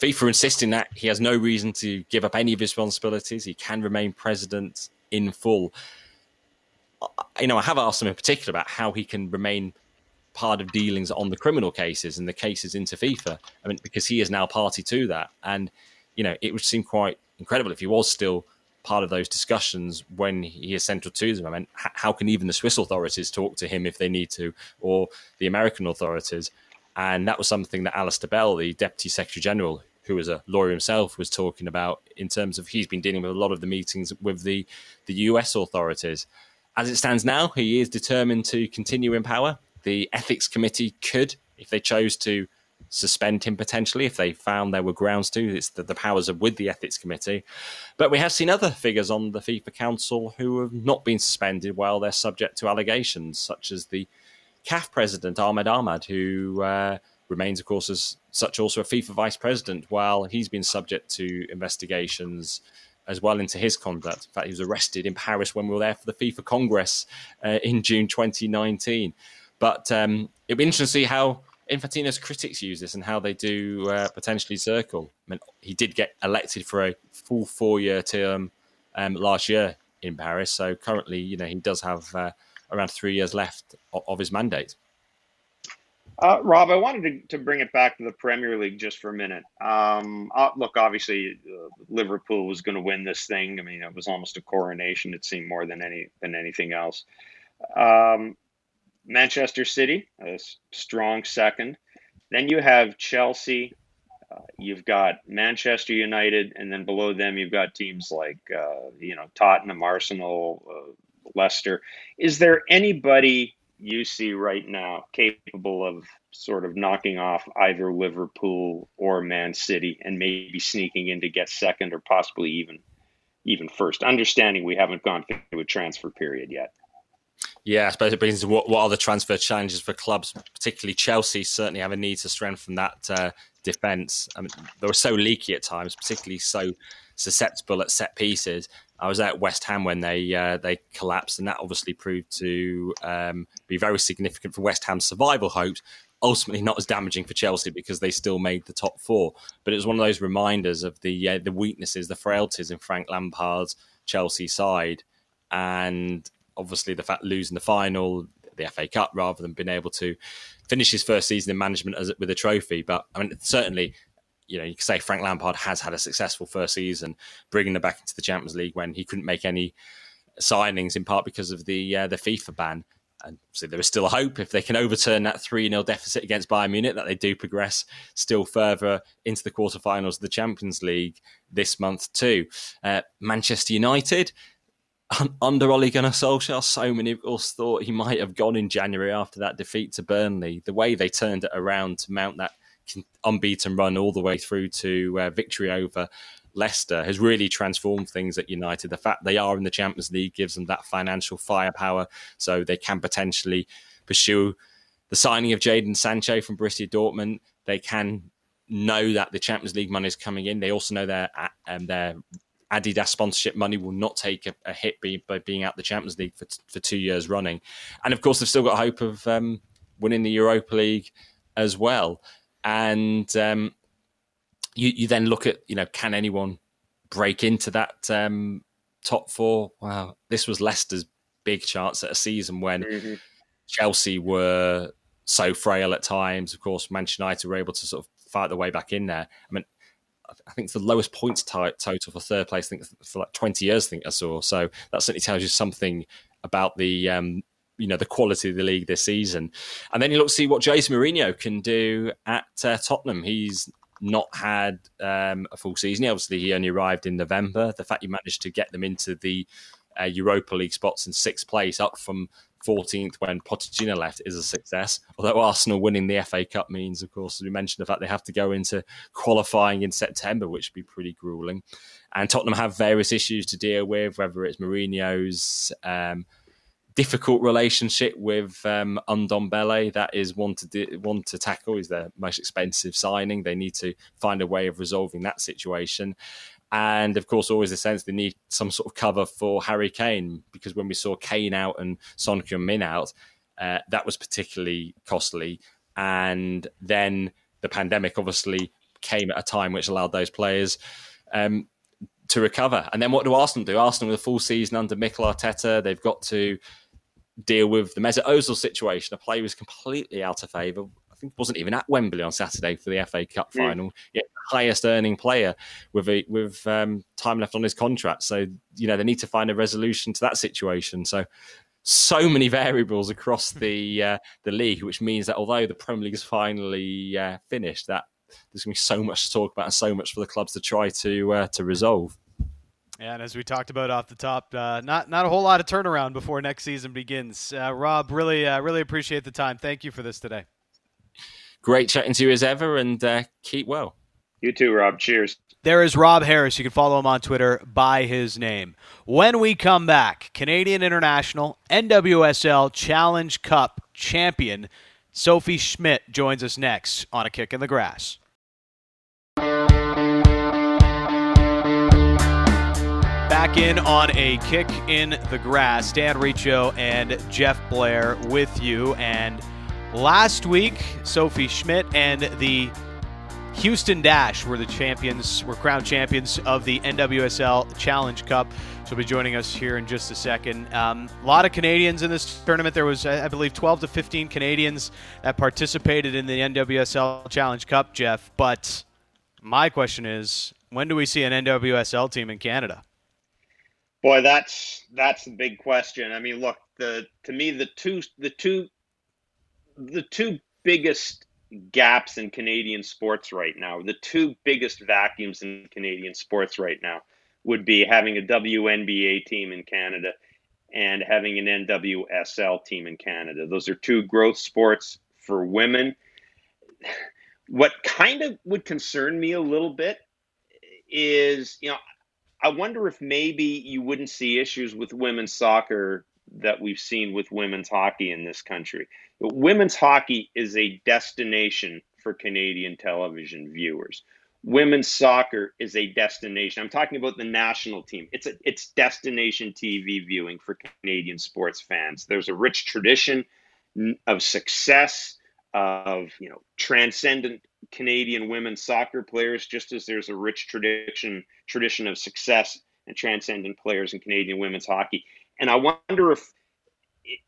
FIFA insisting that he has no reason to give up any of his responsibilities. He can remain president in full. I have asked him in particular about how he can remain part of dealings on the criminal cases and the cases into FIFA. I mean, because he is now party to that. And, it would seem quite incredible if he was still part of those discussions when he is central to them. I mean, how can even the Swiss authorities talk to him if they need to, or the American authorities? And that was something that Alistair Bell, the Deputy Secretary General, who is a lawyer himself, was talking about in terms of he's been dealing with a lot of the meetings with the US authorities. As it stands now, he is determined to continue in power. the ethics committee could, if they chose to, suspend him potentially if they found there were grounds to. It's the powers are with the ethics committee. But we have seen other figures on the FIFA Council who have not been suspended while they're subject to allegations, such as the CAF president, Ahmed Ahmad, who remains, of course, as such also a FIFA vice president, while he's been subject to investigations as well into his conduct. In fact, he was arrested in Paris when we were there for the FIFA Congress in June 2019. But it'd be interesting to see how Infantino's critics use this and how they do potentially circle. I mean, he did get elected for a full four-year term last year in Paris. So currently, you know, he does have around 3 years left of his mandate. Rob, I wanted to bring it back to the Premier League just for a minute. Look, obviously, Liverpool was going to win this thing. I mean, it was almost a coronation, it seemed, more than anything else. Manchester City, a strong second. Then you have Chelsea. You've got Manchester United. And then below them, you've got teams like, Tottenham, Arsenal, Leicester. Is there anybody you see right now capable of sort of knocking off either Liverpool or Man City and maybe sneaking in to get second or possibly even first, understanding we haven't gone through a transfer period yet? Yeah, I suppose it brings to what are the transfer challenges for clubs, particularly Chelsea, certainly have a need to strengthen that defence. I mean, they were so leaky at times, particularly so susceptible at set pieces. I was at West Ham when they collapsed, and that obviously proved to be very significant for West Ham's survival hopes. Ultimately, not as damaging for Chelsea because they still made the top four. But it was one of those reminders of the weaknesses, the frailties in Frank Lampard's Chelsea side, and obviously the fact losing the final, the FA Cup, rather than being able to finish his first season in management with a trophy. But I mean, certainly, you know, you could say Frank Lampard has had a successful first season, bringing them back into the Champions League when he couldn't make any signings, in part because of the FIFA ban. And so there is still a hope if they can overturn that 3-0 deficit against Bayern Munich, that they do progress still further into the quarterfinals of the Champions League this month too. Manchester United, under Ole Gunnar Solskjaer, so many of us thought he might have gone in January after that defeat to Burnley. The way they turned it around to mount that unbeaten run all the way through to victory over Leicester has really transformed things at United. The fact they are in the Champions League gives them that financial firepower, so they can potentially pursue the signing of Jadon Sancho from Borussia Dortmund. They can know that the Champions League money is coming in. They also know their Adidas sponsorship money will not take a hit by being out the Champions League for 2 years running. And of course, they've still got hope of winning the Europa League as well. And you then look at, you know, can anyone break into that top four? Wow, this was Leicester's big chance at a season when Chelsea were so frail at times. Of course, Manchester United were able to sort of fight their way back in there. I mean, I think it's the lowest points total for third place, I think, for like 20 years, I think I saw. So that certainly tells you something about the the quality of the league this season. And then you look to see what Jose Mourinho can do at Tottenham. He's not had a full season. Obviously, he only arrived in November. The fact you managed to get them into the Europa League spots in sixth place, up from 14th when Pochettino left, is a success. Although Arsenal winning the FA Cup means, of course, as we mentioned, the fact they have to go into qualifying in September, which would be pretty grueling. And Tottenham have various issues to deal with, whether it's Mourinho's difficult relationship with Ndombele. That is one to tackle. He's their most expensive signing. They need to find a way of resolving that situation. And, of course, always the sense they need some sort of cover for Harry Kane, because when we saw Kane out and Son Heung-min out, that was particularly costly. And then the pandemic obviously came at a time which allowed those players to recover. And then what do Arsenal do? Arsenal with a full season under Mikel Arteta, they've got to deal with the Mesut Ozil situation. A player who was completely out of favour. Wasn't even at Wembley on Saturday for the FA Cup final, yet the highest earning player with time left on his contract. So, you know, they need to find a resolution to that situation. So many variables across the league, which means that although the Premier League is finally finished, that there's going to be so much to talk about and so much for the clubs to try to resolve. Yeah, and as we talked about off the top, not a whole lot of turnaround before next season begins. Rob, really appreciate the time. Thank you for this today. Great chatting to you as ever, and keep well. You too, Rob. Cheers. There is Rob Harris. You can follow him on Twitter by his name. When we come back, Canadian international, NWSL Challenge Cup champion Sophie Schmidt joins us next on A Kick in the Grass. Back in on A Kick in the Grass. Dan Riccio and Jeff Blair with you. And last week, Sophie Schmidt and the Houston Dash were crowned champions of the NWSL Challenge Cup. She'll be joining us here in just a second. A lot of Canadians in this tournament. There was, I believe, 12 to 15 Canadians that participated in the NWSL Challenge Cup, Jeff. But my question is, when do we see an NWSL team in Canada? Boy, that's the big question. I mean, look, to me the two biggest gaps in Canadian sports right now, the two biggest vacuums in Canadian sports right now, would be having a WNBA team in Canada and having an NWSL team in Canada. Those are two growth sports for women. What kind of would concern me a little bit is, I wonder if maybe you wouldn't see issues with women's soccer that we've seen with women's hockey in this country. But women's hockey is a destination for Canadian television viewers. Women's soccer is a destination. I'm talking about the national team. It's destination TV viewing for Canadian sports fans. There's a rich tradition of success, of transcendent Canadian women's soccer players, just as there's a rich tradition of success and transcendent players in Canadian women's hockey. And I wonder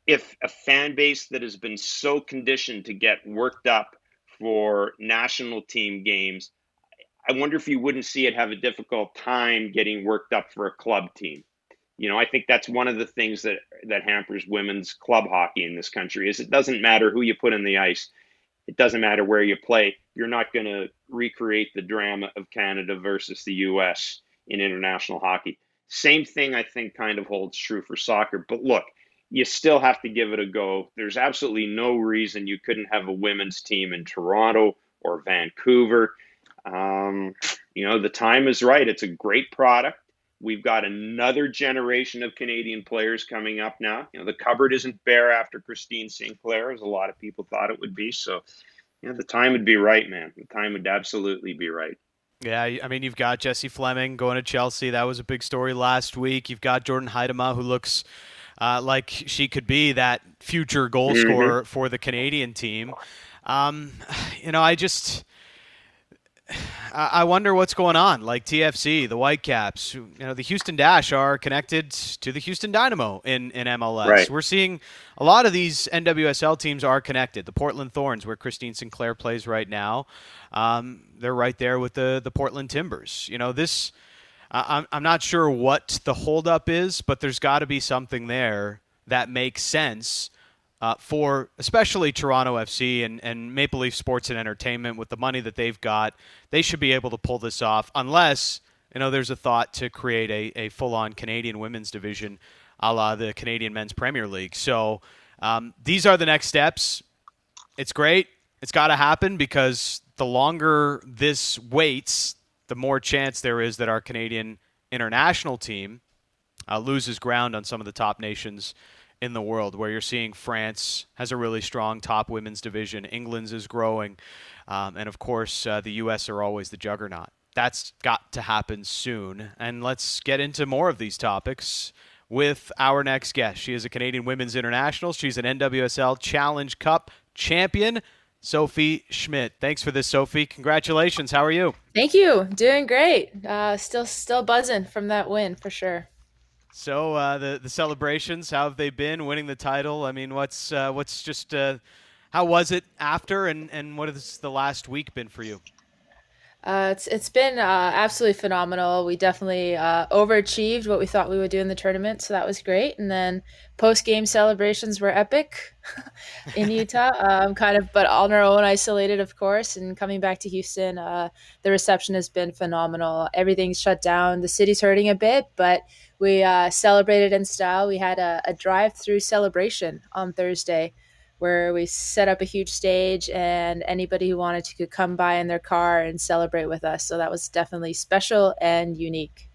if a fan base that has been so conditioned to get worked up for national team games, I wonder if you wouldn't see it have a difficult time getting worked up for a club team. I think that's one of the things that hampers women's club hockey in this country, is it doesn't matter who you put on the ice. It doesn't matter where you play. You're not going to recreate the drama of Canada versus the U.S. in international hockey. Same thing, I think, kind of holds true for soccer. But look, you still have to give it a go. There's absolutely no reason you couldn't have a women's team in Toronto or Vancouver. The time is right. It's a great product. We've got another generation of Canadian players coming up now. The cupboard isn't bare after Christine St. Clair, as a lot of people thought it would be. So, the time would be right, man. The time would absolutely be right. Yeah, I mean, you've got Jesse Fleming going to Chelsea. That was a big story last week. You've got Jordan Heidema, who looks like she could be that future goal scorer for the Canadian team. I wonder what's going on. Like TFC, the Whitecaps, the Houston Dash are connected to the Houston Dynamo in MLS. Right. We're seeing a lot of these NWSL teams are connected. The Portland Thorns, where Christine Sinclair plays right now, they're right there with the Portland Timbers. I'm not sure what the holdup is, but there's got to be something there that makes sense. For especially Toronto FC and Maple Leaf Sports and Entertainment, with the money that they've got, they should be able to pull this off, unless, there's a thought to create a full-on Canadian women's division a la the Canadian Men's Premier League. So these are the next steps. It's great. It's got to happen, because the longer this waits, the more chance there is that our Canadian international team loses ground on some of the top nations in the world, where you're seeing France has a really strong top women's division, England's is growing, and of course the U.S. are always the juggernaut. That's got to happen soon, and let's get into more of these topics with our next guest. She is a Canadian women's international. She's an NWSL Challenge Cup champion, Sophie Schmidt. Thanks for this, Sophie. Congratulations. How are you? Thank you. Doing great. Still buzzing from that win, for sure. So the celebrations, how have they been? Winning the title, I mean, what's how was it after, and what has the last week been for you? It's been absolutely phenomenal. We definitely overachieved what we thought we would do in the tournament, so that was great. And then post-game celebrations were epic in Utah, but on our own, isolated, of course. And coming back to Houston, the reception has been phenomenal. Everything's shut down. The city's hurting a bit, but we celebrated in style. We had a drive-through celebration on Thursday, where we set up a huge stage and anybody who wanted to could come by in their car and celebrate with us. So that was definitely special and unique.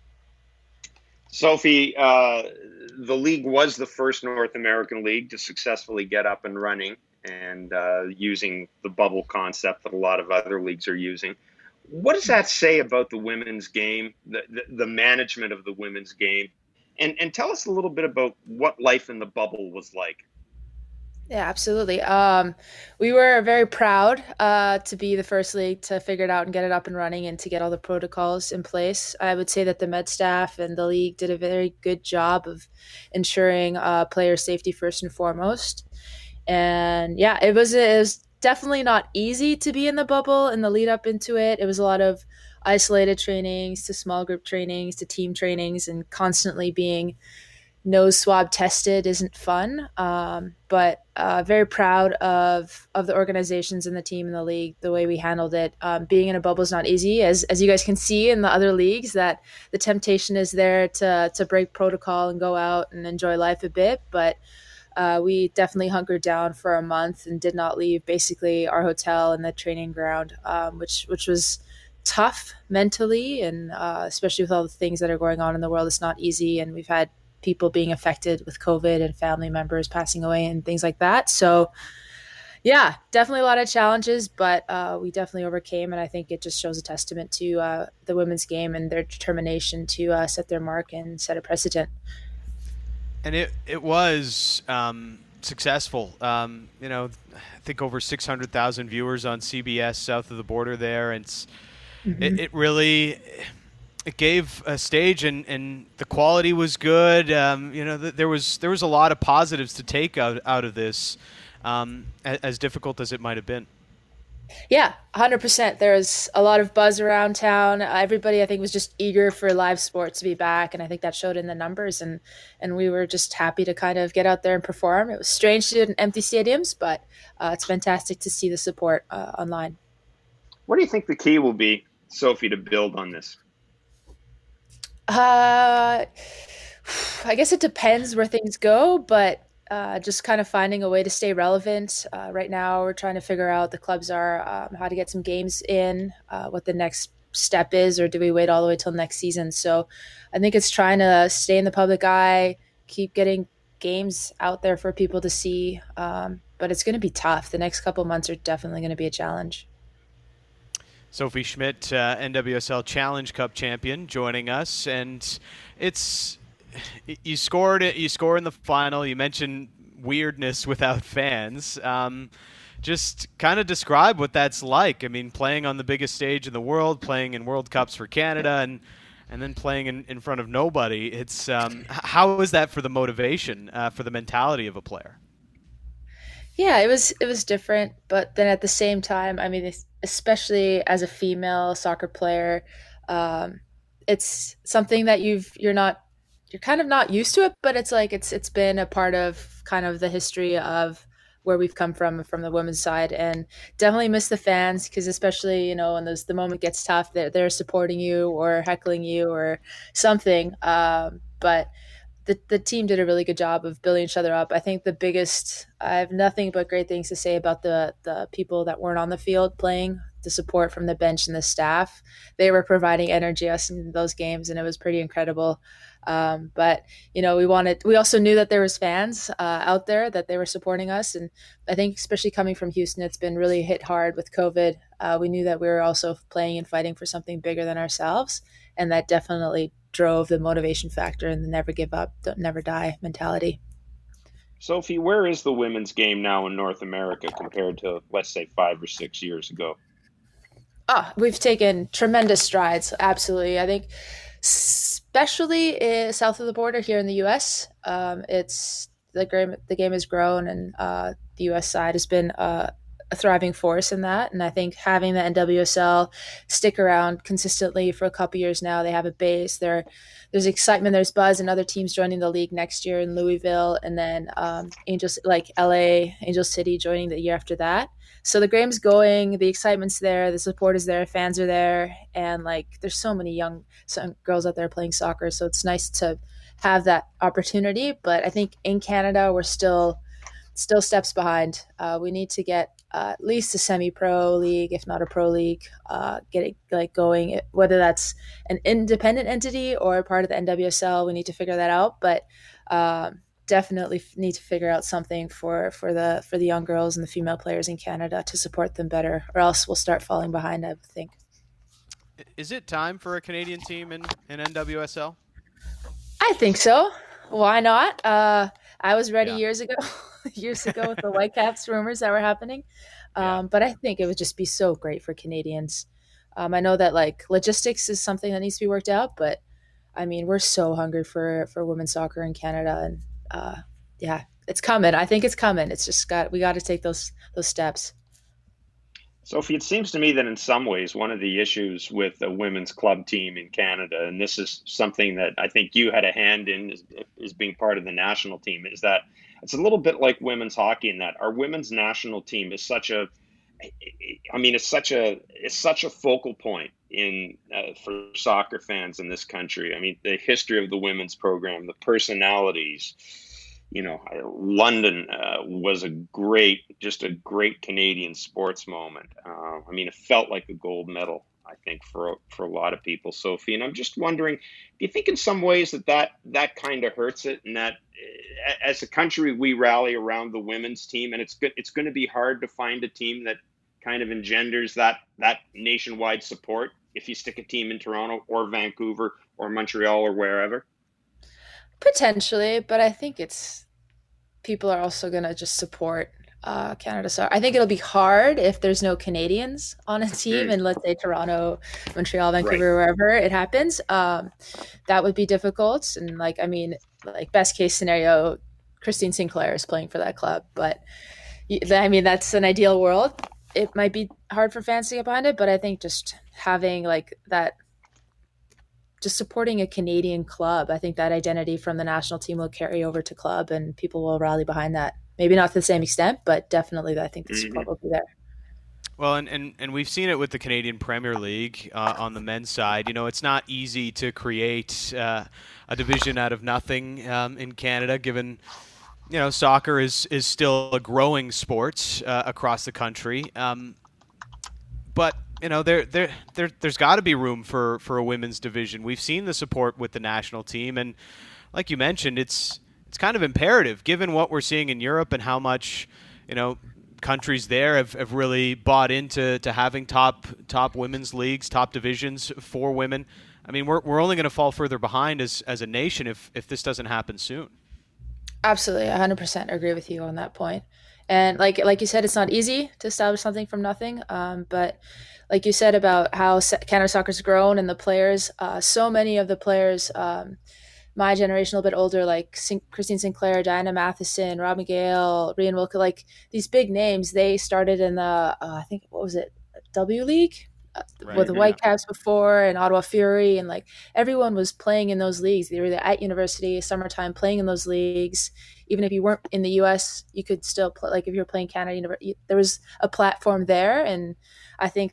Sophie, the league was the first North American league to successfully get up and running and using the bubble concept that a lot of other leagues are using. What does that say about the women's game, the management of the women's game? And tell us a little bit about what life in the bubble was like. Yeah, absolutely. We were very proud to be the first league to figure it out and get it up and running and to get all the protocols in place. I would say that the med staff and the league did a very good job of ensuring player safety first and foremost. And yeah, it was definitely not easy to be in the bubble and the lead up into it. It was a lot of isolated trainings to small group trainings to team trainings, and constantly being nose swab tested isn't fun, but very proud of the organizations and the team and the league, the way we handled it. Being in a bubble is not easy, as you guys can see in the other leagues, that the temptation is there to break protocol and go out and enjoy life a bit, but we definitely hunkered down for a month and did not leave basically our hotel and the training ground, which was tough mentally, and especially with all the things that are going on in the world, it's not easy, and we've had people being affected with COVID and family members passing away and things like that. So yeah, definitely a lot of challenges, but we definitely overcame. And I think it just shows a testament to the women's game and their determination to set their mark and set a precedent. And it was successful. I think over 600,000 viewers on CBS south of the border there. And it gave a stage, and the quality was good. There was a lot of positives to take out of this, as difficult as it might have been. Yeah, 100%. There was a lot of buzz around town. Everybody, I think, was just eager for live sports to be back, and I think that showed in the numbers, and we were just happy to kind of get out there and perform. It was strange to do it in empty stadiums, but it's fantastic to see the support online. What do you think the key will be, Sophie, to build on this? I guess it depends where things go, but just kind of finding a way to stay relevant. Right now, we're trying to figure out, the clubs are, how to get some games in, what the next step is, or do we wait all the way till next season? So I think it's trying to stay in the public eye, keep getting games out there for people to see, but it's going to be tough. The next couple months are definitely going to be a challenge. Sophie Schmidt, NWSL Challenge Cup champion, joining us, and you score in the final. You mentioned weirdness without fans. Just kind of describe what that's like. I mean, playing on the biggest stage in the world, playing in World Cups for Canada, and then playing in front of nobody. It's how is that for the motivation, for the mentality of a player? Yeah, it was different, but then at the same time, I mean, especially as a female soccer player, it's something that you're kind of not used to it, but it's like it's been a part of kind of the history of where we've come from the women's side, and definitely miss the fans, because especially, when the moment gets tough, they're supporting you or heckling you or something. But the team did a really good job of building each other up. I think I have nothing but great things to say about the people that weren't on the field playing, the support from the bench and the staff. They were providing energy us in those games, and it was pretty incredible. We also knew that there was fans out there, that they were supporting us. And I think especially coming from Houston, it's been really hit hard with COVID. We knew that we were also playing and fighting for something bigger than ourselves, and that definitely drove the motivation factor and the never give up, don't never die mentality. Sophie, where is the women's game now in North America compared to, let's say, 5 or 6 years ago? We've taken tremendous strides. Absolutely. I think especially south of the border here in the U.S., it's the game has grown, and the U.S. side has been a thriving force in that. And I think having the NWSL stick around consistently for a couple of years now, they have a base. There's excitement, there's buzz, and other teams joining the league next year in Louisville, and then Angels like LA, Angel City joining the year after that. So the game's going, the excitement's there, the support is there, fans are there, and like there's so many young girls out there playing soccer. So it's nice to have that opportunity. But I think in Canada, we're still steps behind. We need to get at least a semi-pro league, if not a pro league, get it like going, whether that's an independent entity or part of the NWSL. We need to figure that out, but definitely need to figure out something for the young girls and the female players in Canada to support them better, or else we'll start falling behind, I think. Is it time for a Canadian team in NWSL? I think so. Why not? I was ready years ago with the Whitecaps rumors that were happening. But I think it would just be so great for Canadians. I know that like logistics is something that needs to be worked out, but I mean, we're so hungry for women's soccer in Canada, and it's coming. I think it's coming. It's just we got to take those steps. Sophie, it seems to me that in some ways, one of the issues with a women's club team in Canada, and this is something that I think you had a hand in as being part of the national team, is that it's a little bit like women's hockey in that our women's national team is such a focal point in for soccer fans in this country. I mean, the history of the women's program, the personalities. You know, London was a great Canadian sports moment. I mean, it felt like a gold medal, I think, for a lot of people, Sophie. And I'm just wondering, do you think in some ways that kind of hurts it, and that as a country we rally around the women's team, and it's going to be hard to find a team that kind of engenders that nationwide support if you stick a team in Toronto or Vancouver or Montreal or wherever? Potentially, but I think people are also going to just support Canada. So I think it'll be hard if there's no Canadians on a team in, let's say, Toronto, Montreal, Vancouver, wherever it happens. That would be difficult. And best case scenario, Christine Sinclair is playing for that club. But I mean, that's an ideal world. It might be hard for fans to get behind it, but I think just having like that, just supporting a Canadian club, I think that identity from the national team will carry over to club, and people will rally behind that. Maybe not to the same extent, but definitely I think the support will be there. Well, and we've seen it with the Canadian Premier League on the men's side. You know, it's not easy to create a division out of nothing in Canada, given, you know, soccer is still a growing sport across the country. But you know, there's got to be room for a women's division. We've seen the support with the national team, and like you mentioned, it's kind of imperative given what we're seeing in Europe and how much, you know, countries there have really bought into having top women's leagues, top divisions for women. I mean, we're only going to fall further behind as a nation if this doesn't happen soon. Absolutely, 100% agree with you on that point. And like you said, it's not easy to establish something from nothing. But like you said about how Canada soccer's grown and the players, so many of the players, my generation, a little bit older, like Christine Sinclair, Diana Matheson, Rob McGill, Rian Wilke, like these big names, they started in the, I think, what was it, W League? With the Whitecaps before, and Ottawa Fury, and like everyone was playing in those leagues. They were at university, summertime, playing in those leagues. Even if you weren't in the U.S., you could still play. Like if you're playing Canada, there was a platform there, and I think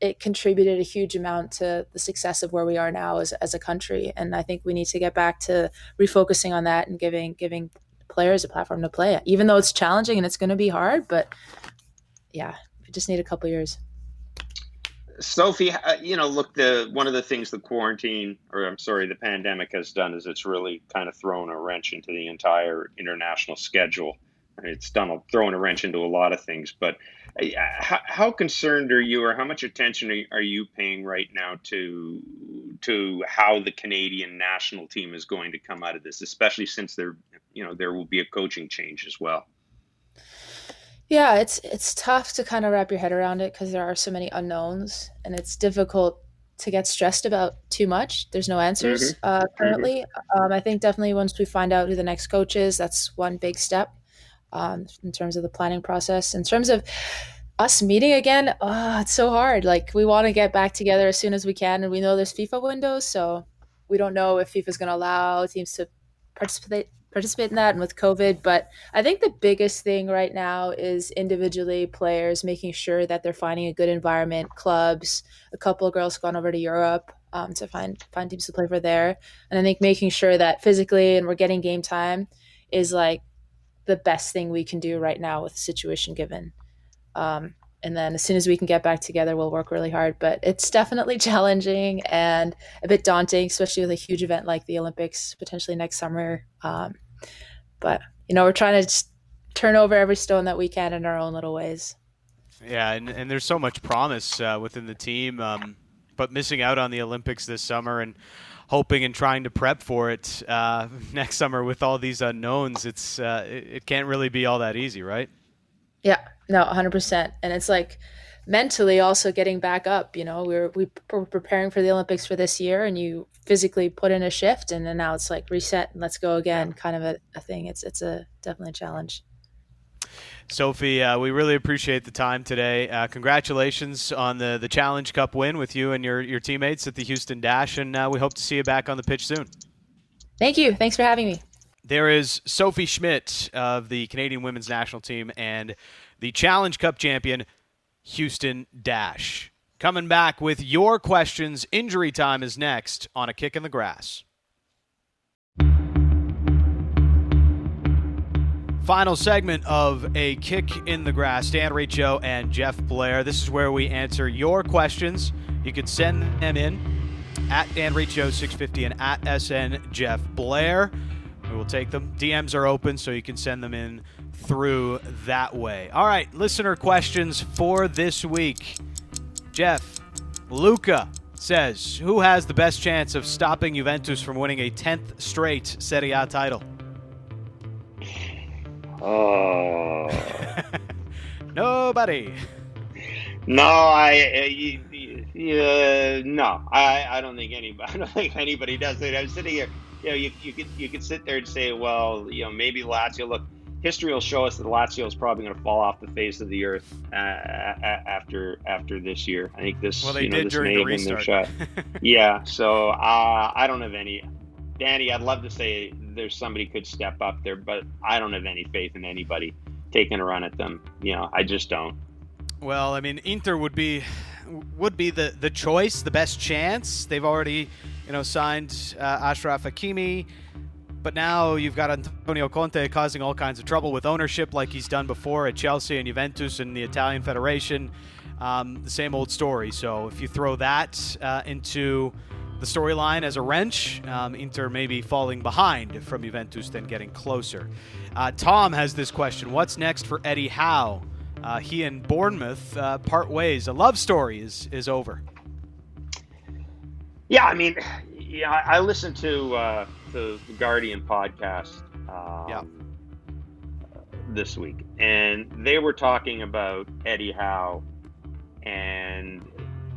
it contributed a huge amount to the success of where we are now as a country. And I think we need to get back to refocusing on that and giving players a platform to play. Even though it's challenging and it's going to be hard, but yeah, we just need a couple years. Sophie, you know, look, one of the things the pandemic has done is it's really kind of thrown a wrench into the entire international schedule. It's thrown a wrench into a lot of things, but how concerned are you, or how much attention are you paying right now to how the Canadian national team is going to come out of this, especially since there will be a coaching change as well? Yeah, it's tough to kind of wrap your head around it because there are so many unknowns, and it's difficult to get stressed about too much. There's no answers currently. I think definitely once we find out who the next coach is, that's one big step in terms of the planning process. In terms of us meeting again, it's so hard. Like, we want to get back together as soon as we can, and we know there's FIFA windows, so we don't know if FIFA is going to allow teams to participate in that, and with COVID. But I think the biggest thing right now is individually players making sure that they're finding a good environment, clubs. A couple of girls have gone over to Europe to find teams to play for there. And I think making sure that physically and we're getting game time is like the best thing we can do right now with the situation given. And then as soon as we can get back together, we'll work really hard. But it's definitely challenging and a bit daunting, especially with a huge event like the Olympics, potentially next summer. But, you know, we're trying to just turn over every stone that we can in our own little ways. Yeah, and there's so much promise within the team, but missing out on the Olympics this summer and hoping and trying to prep for it next summer with all these unknowns, it can't really be all that easy, right? Yeah, no, 100%. And it's like mentally also getting back up, you know, we were preparing for the Olympics for this year, and you physically put in a shift, and then now it's like reset and let's go again, kind of a thing. It's a definitely a challenge. Sophie, we really appreciate the time today. Congratulations on the Challenge Cup win with you and your teammates at the Houston Dash, and we hope to see you back on the pitch soon. Thank you. Thanks for having me. There is Sophie Schmidt of the Canadian women's national team and the Challenge Cup champion, Houston Dash. Coming back with your questions. Injury time is next on A Kick in the Grass. Final segment of A Kick in the Grass. Stan Riccio and Jeff Blair. This is where we answer your questions. You can send them in at Dan Riccio 650 and at SN Jeff Blair. We will take them. DMs are open, so you can send them in through that way. All right, listener questions for this week. Jeff, Luca says, who has the best chance of stopping Juventus from winning a 10th straight Serie A title? Nobody. I don't think anybody does it. I'm sitting here. You know, you could sit there and say, well, you know, maybe Lazio. Look, history will show us that Lazio is probably going to fall off the face of the earth after this year. I think this. Well, they did during the restart. Yeah, so I don't have any. Danny, I'd love to say there's somebody could step up there, but I don't have any faith in anybody taking a run at them. You know, I just don't. Well, I mean, Inter would be the choice, the best chance. They've already, you know, signed Achraf Hakimi, but now you've got Antonio Conte causing all kinds of trouble with ownership, like he's done before at Chelsea and Juventus and the Italian Federation. The same old story. So if you throw that into the storyline as a wrench, Inter may be falling behind from Juventus, then getting closer. Tom has this question: what's next for Eddie Howe? He and Bournemouth part ways. A love story is over. Yeah, I mean, yeah, I listened to the Guardian podcast this week, and they were talking about Eddie Howe, and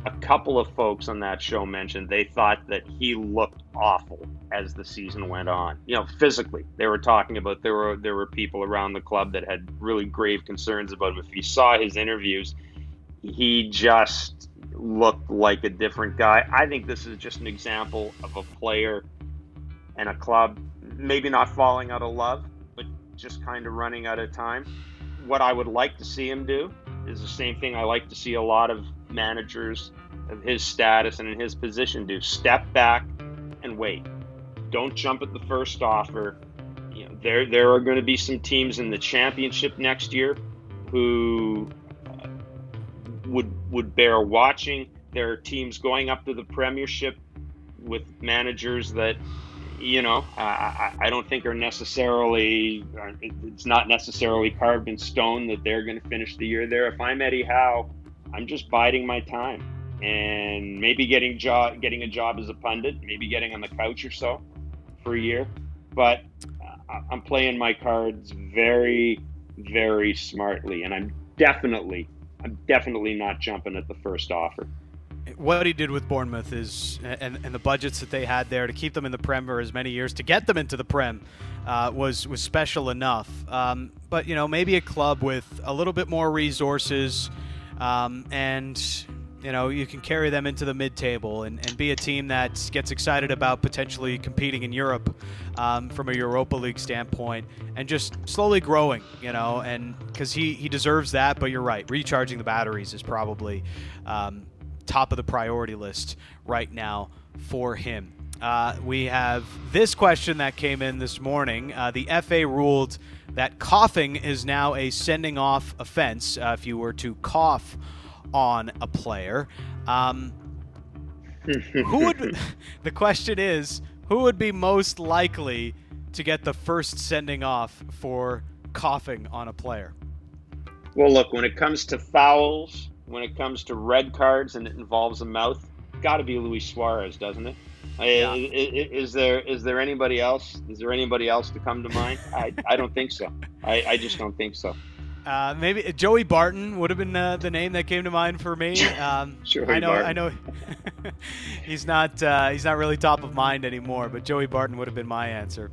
a couple of folks on that show mentioned they thought that he looked awful as the season went on. You know, physically, they were talking about there were people around the club that had really grave concerns about him. If you saw his interviews, he just looked like a different guy. I think this is just an example of a player and a club maybe not falling out of love, but just kind of running out of time. What I would like to see him do is the same thing I like to see a lot of managers of his status and in his position do: step back and wait. Don't jump at the first offer. You know, there are going to be some teams in the championship next year who would bear watching. There are teams going up to the Premiership with managers that, you know, I don't think it's not necessarily carved in stone that they're going to finish the year there. If I'm Eddie Howe, I'm just biding my time and maybe getting a job as a pundit, maybe getting on the couch or so for a year. But I'm playing my cards very, very smartly, and I'm definitely not jumping at the first offer. What he did with Bournemouth is, and the budgets that they had there to keep them in the Prem for as many years, to get them into the Prem, was special enough. But, you know, maybe a club with a little bit more resources, And you know, you can carry them into the mid-table and be a team that gets excited about potentially competing in Europe from a Europa League standpoint, and just slowly growing, you know, and because he deserves that. But you're right, recharging the batteries is probably top of the priority list right now for him. We have this question that came in this morning. The FA ruled that coughing is now a sending off offense if you were to cough on a player. The question is, who would be most likely to get the first sending off for coughing on a player? Well, look, when it comes to fouls, when it comes to red cards and it involves the mouth, got to be Luis Suarez, doesn't it? Yeah. Is there anybody else? Is there anybody else to come to mind? I don't think so. I just don't think so. Maybe Joey Barton would have been the name that came to mind for me. I know he's not really top of mind anymore, but Joey Barton would have been my answer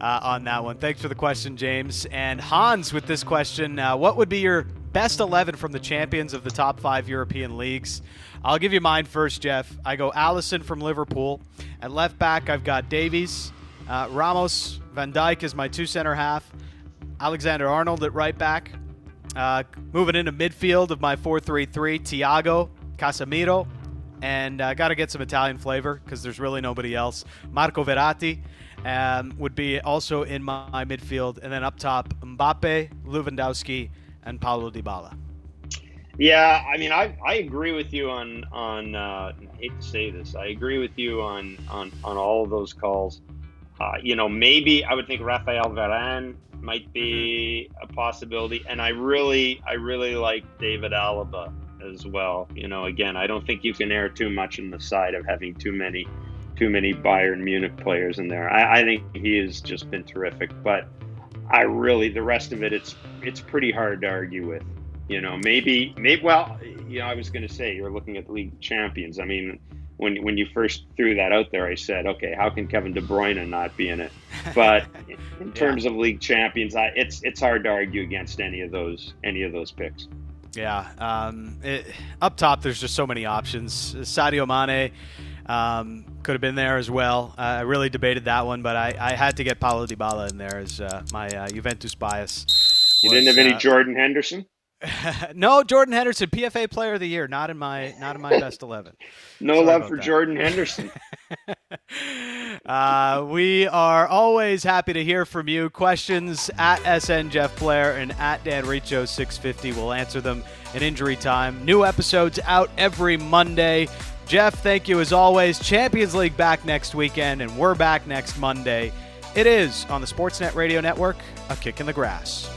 on that one. Thanks for the question, James. And Hans with this question. What would be your best 11 from the champions of the top 5 European leagues? I'll give you mine first, Jeff. I go Alisson from Liverpool. At left back, I've got Davies, Ramos, Van Dijk is my two center half, Alexander-Arnold at right back. Moving into midfield of my 4-3-3, Thiago, Casemiro, and I got to get some Italian flavor because there's really nobody else. Marco Verratti would be also in my midfield. And then up top, Mbappe, Lewandowski, and Paulo Dybala. Yeah, I mean, I agree with you on I hate to say this, I agree with you on all of those calls. You know, maybe I would think Raphael Varane might be a possibility, and I really like David Alaba as well. You know, again, I don't think you can err too much on the side of having too many Bayern Munich players in there. I think he has just been terrific, but I really, the rest of it, it's pretty hard to argue with. You know, maybe. Well, you know, I was going to say you're looking at the league champions. I mean, when you first threw that out there, I said, okay, how can Kevin De Bruyne not be in it? But in terms of league champions, it's hard to argue against any of those picks. Yeah, up top, there's just so many options. Sadio Mane could have been there as well. I really debated that one, but I had to get Paulo Dybala in there as my Juventus bias. You didn't have any Jordan Henderson? No, Jordan Henderson, PFA Player of the Year, not in my best 11. No love for that. Jordan Henderson. We are always happy to hear from you. Questions at SN Jeff Blair and at Dan Riccio 650. We'll answer them in injury time. New episodes out every Monday. Jeff, thank you as always. Champions League back next weekend, and we're back next Monday. It is on the Sportsnet Radio Network, A Kick in the Grass.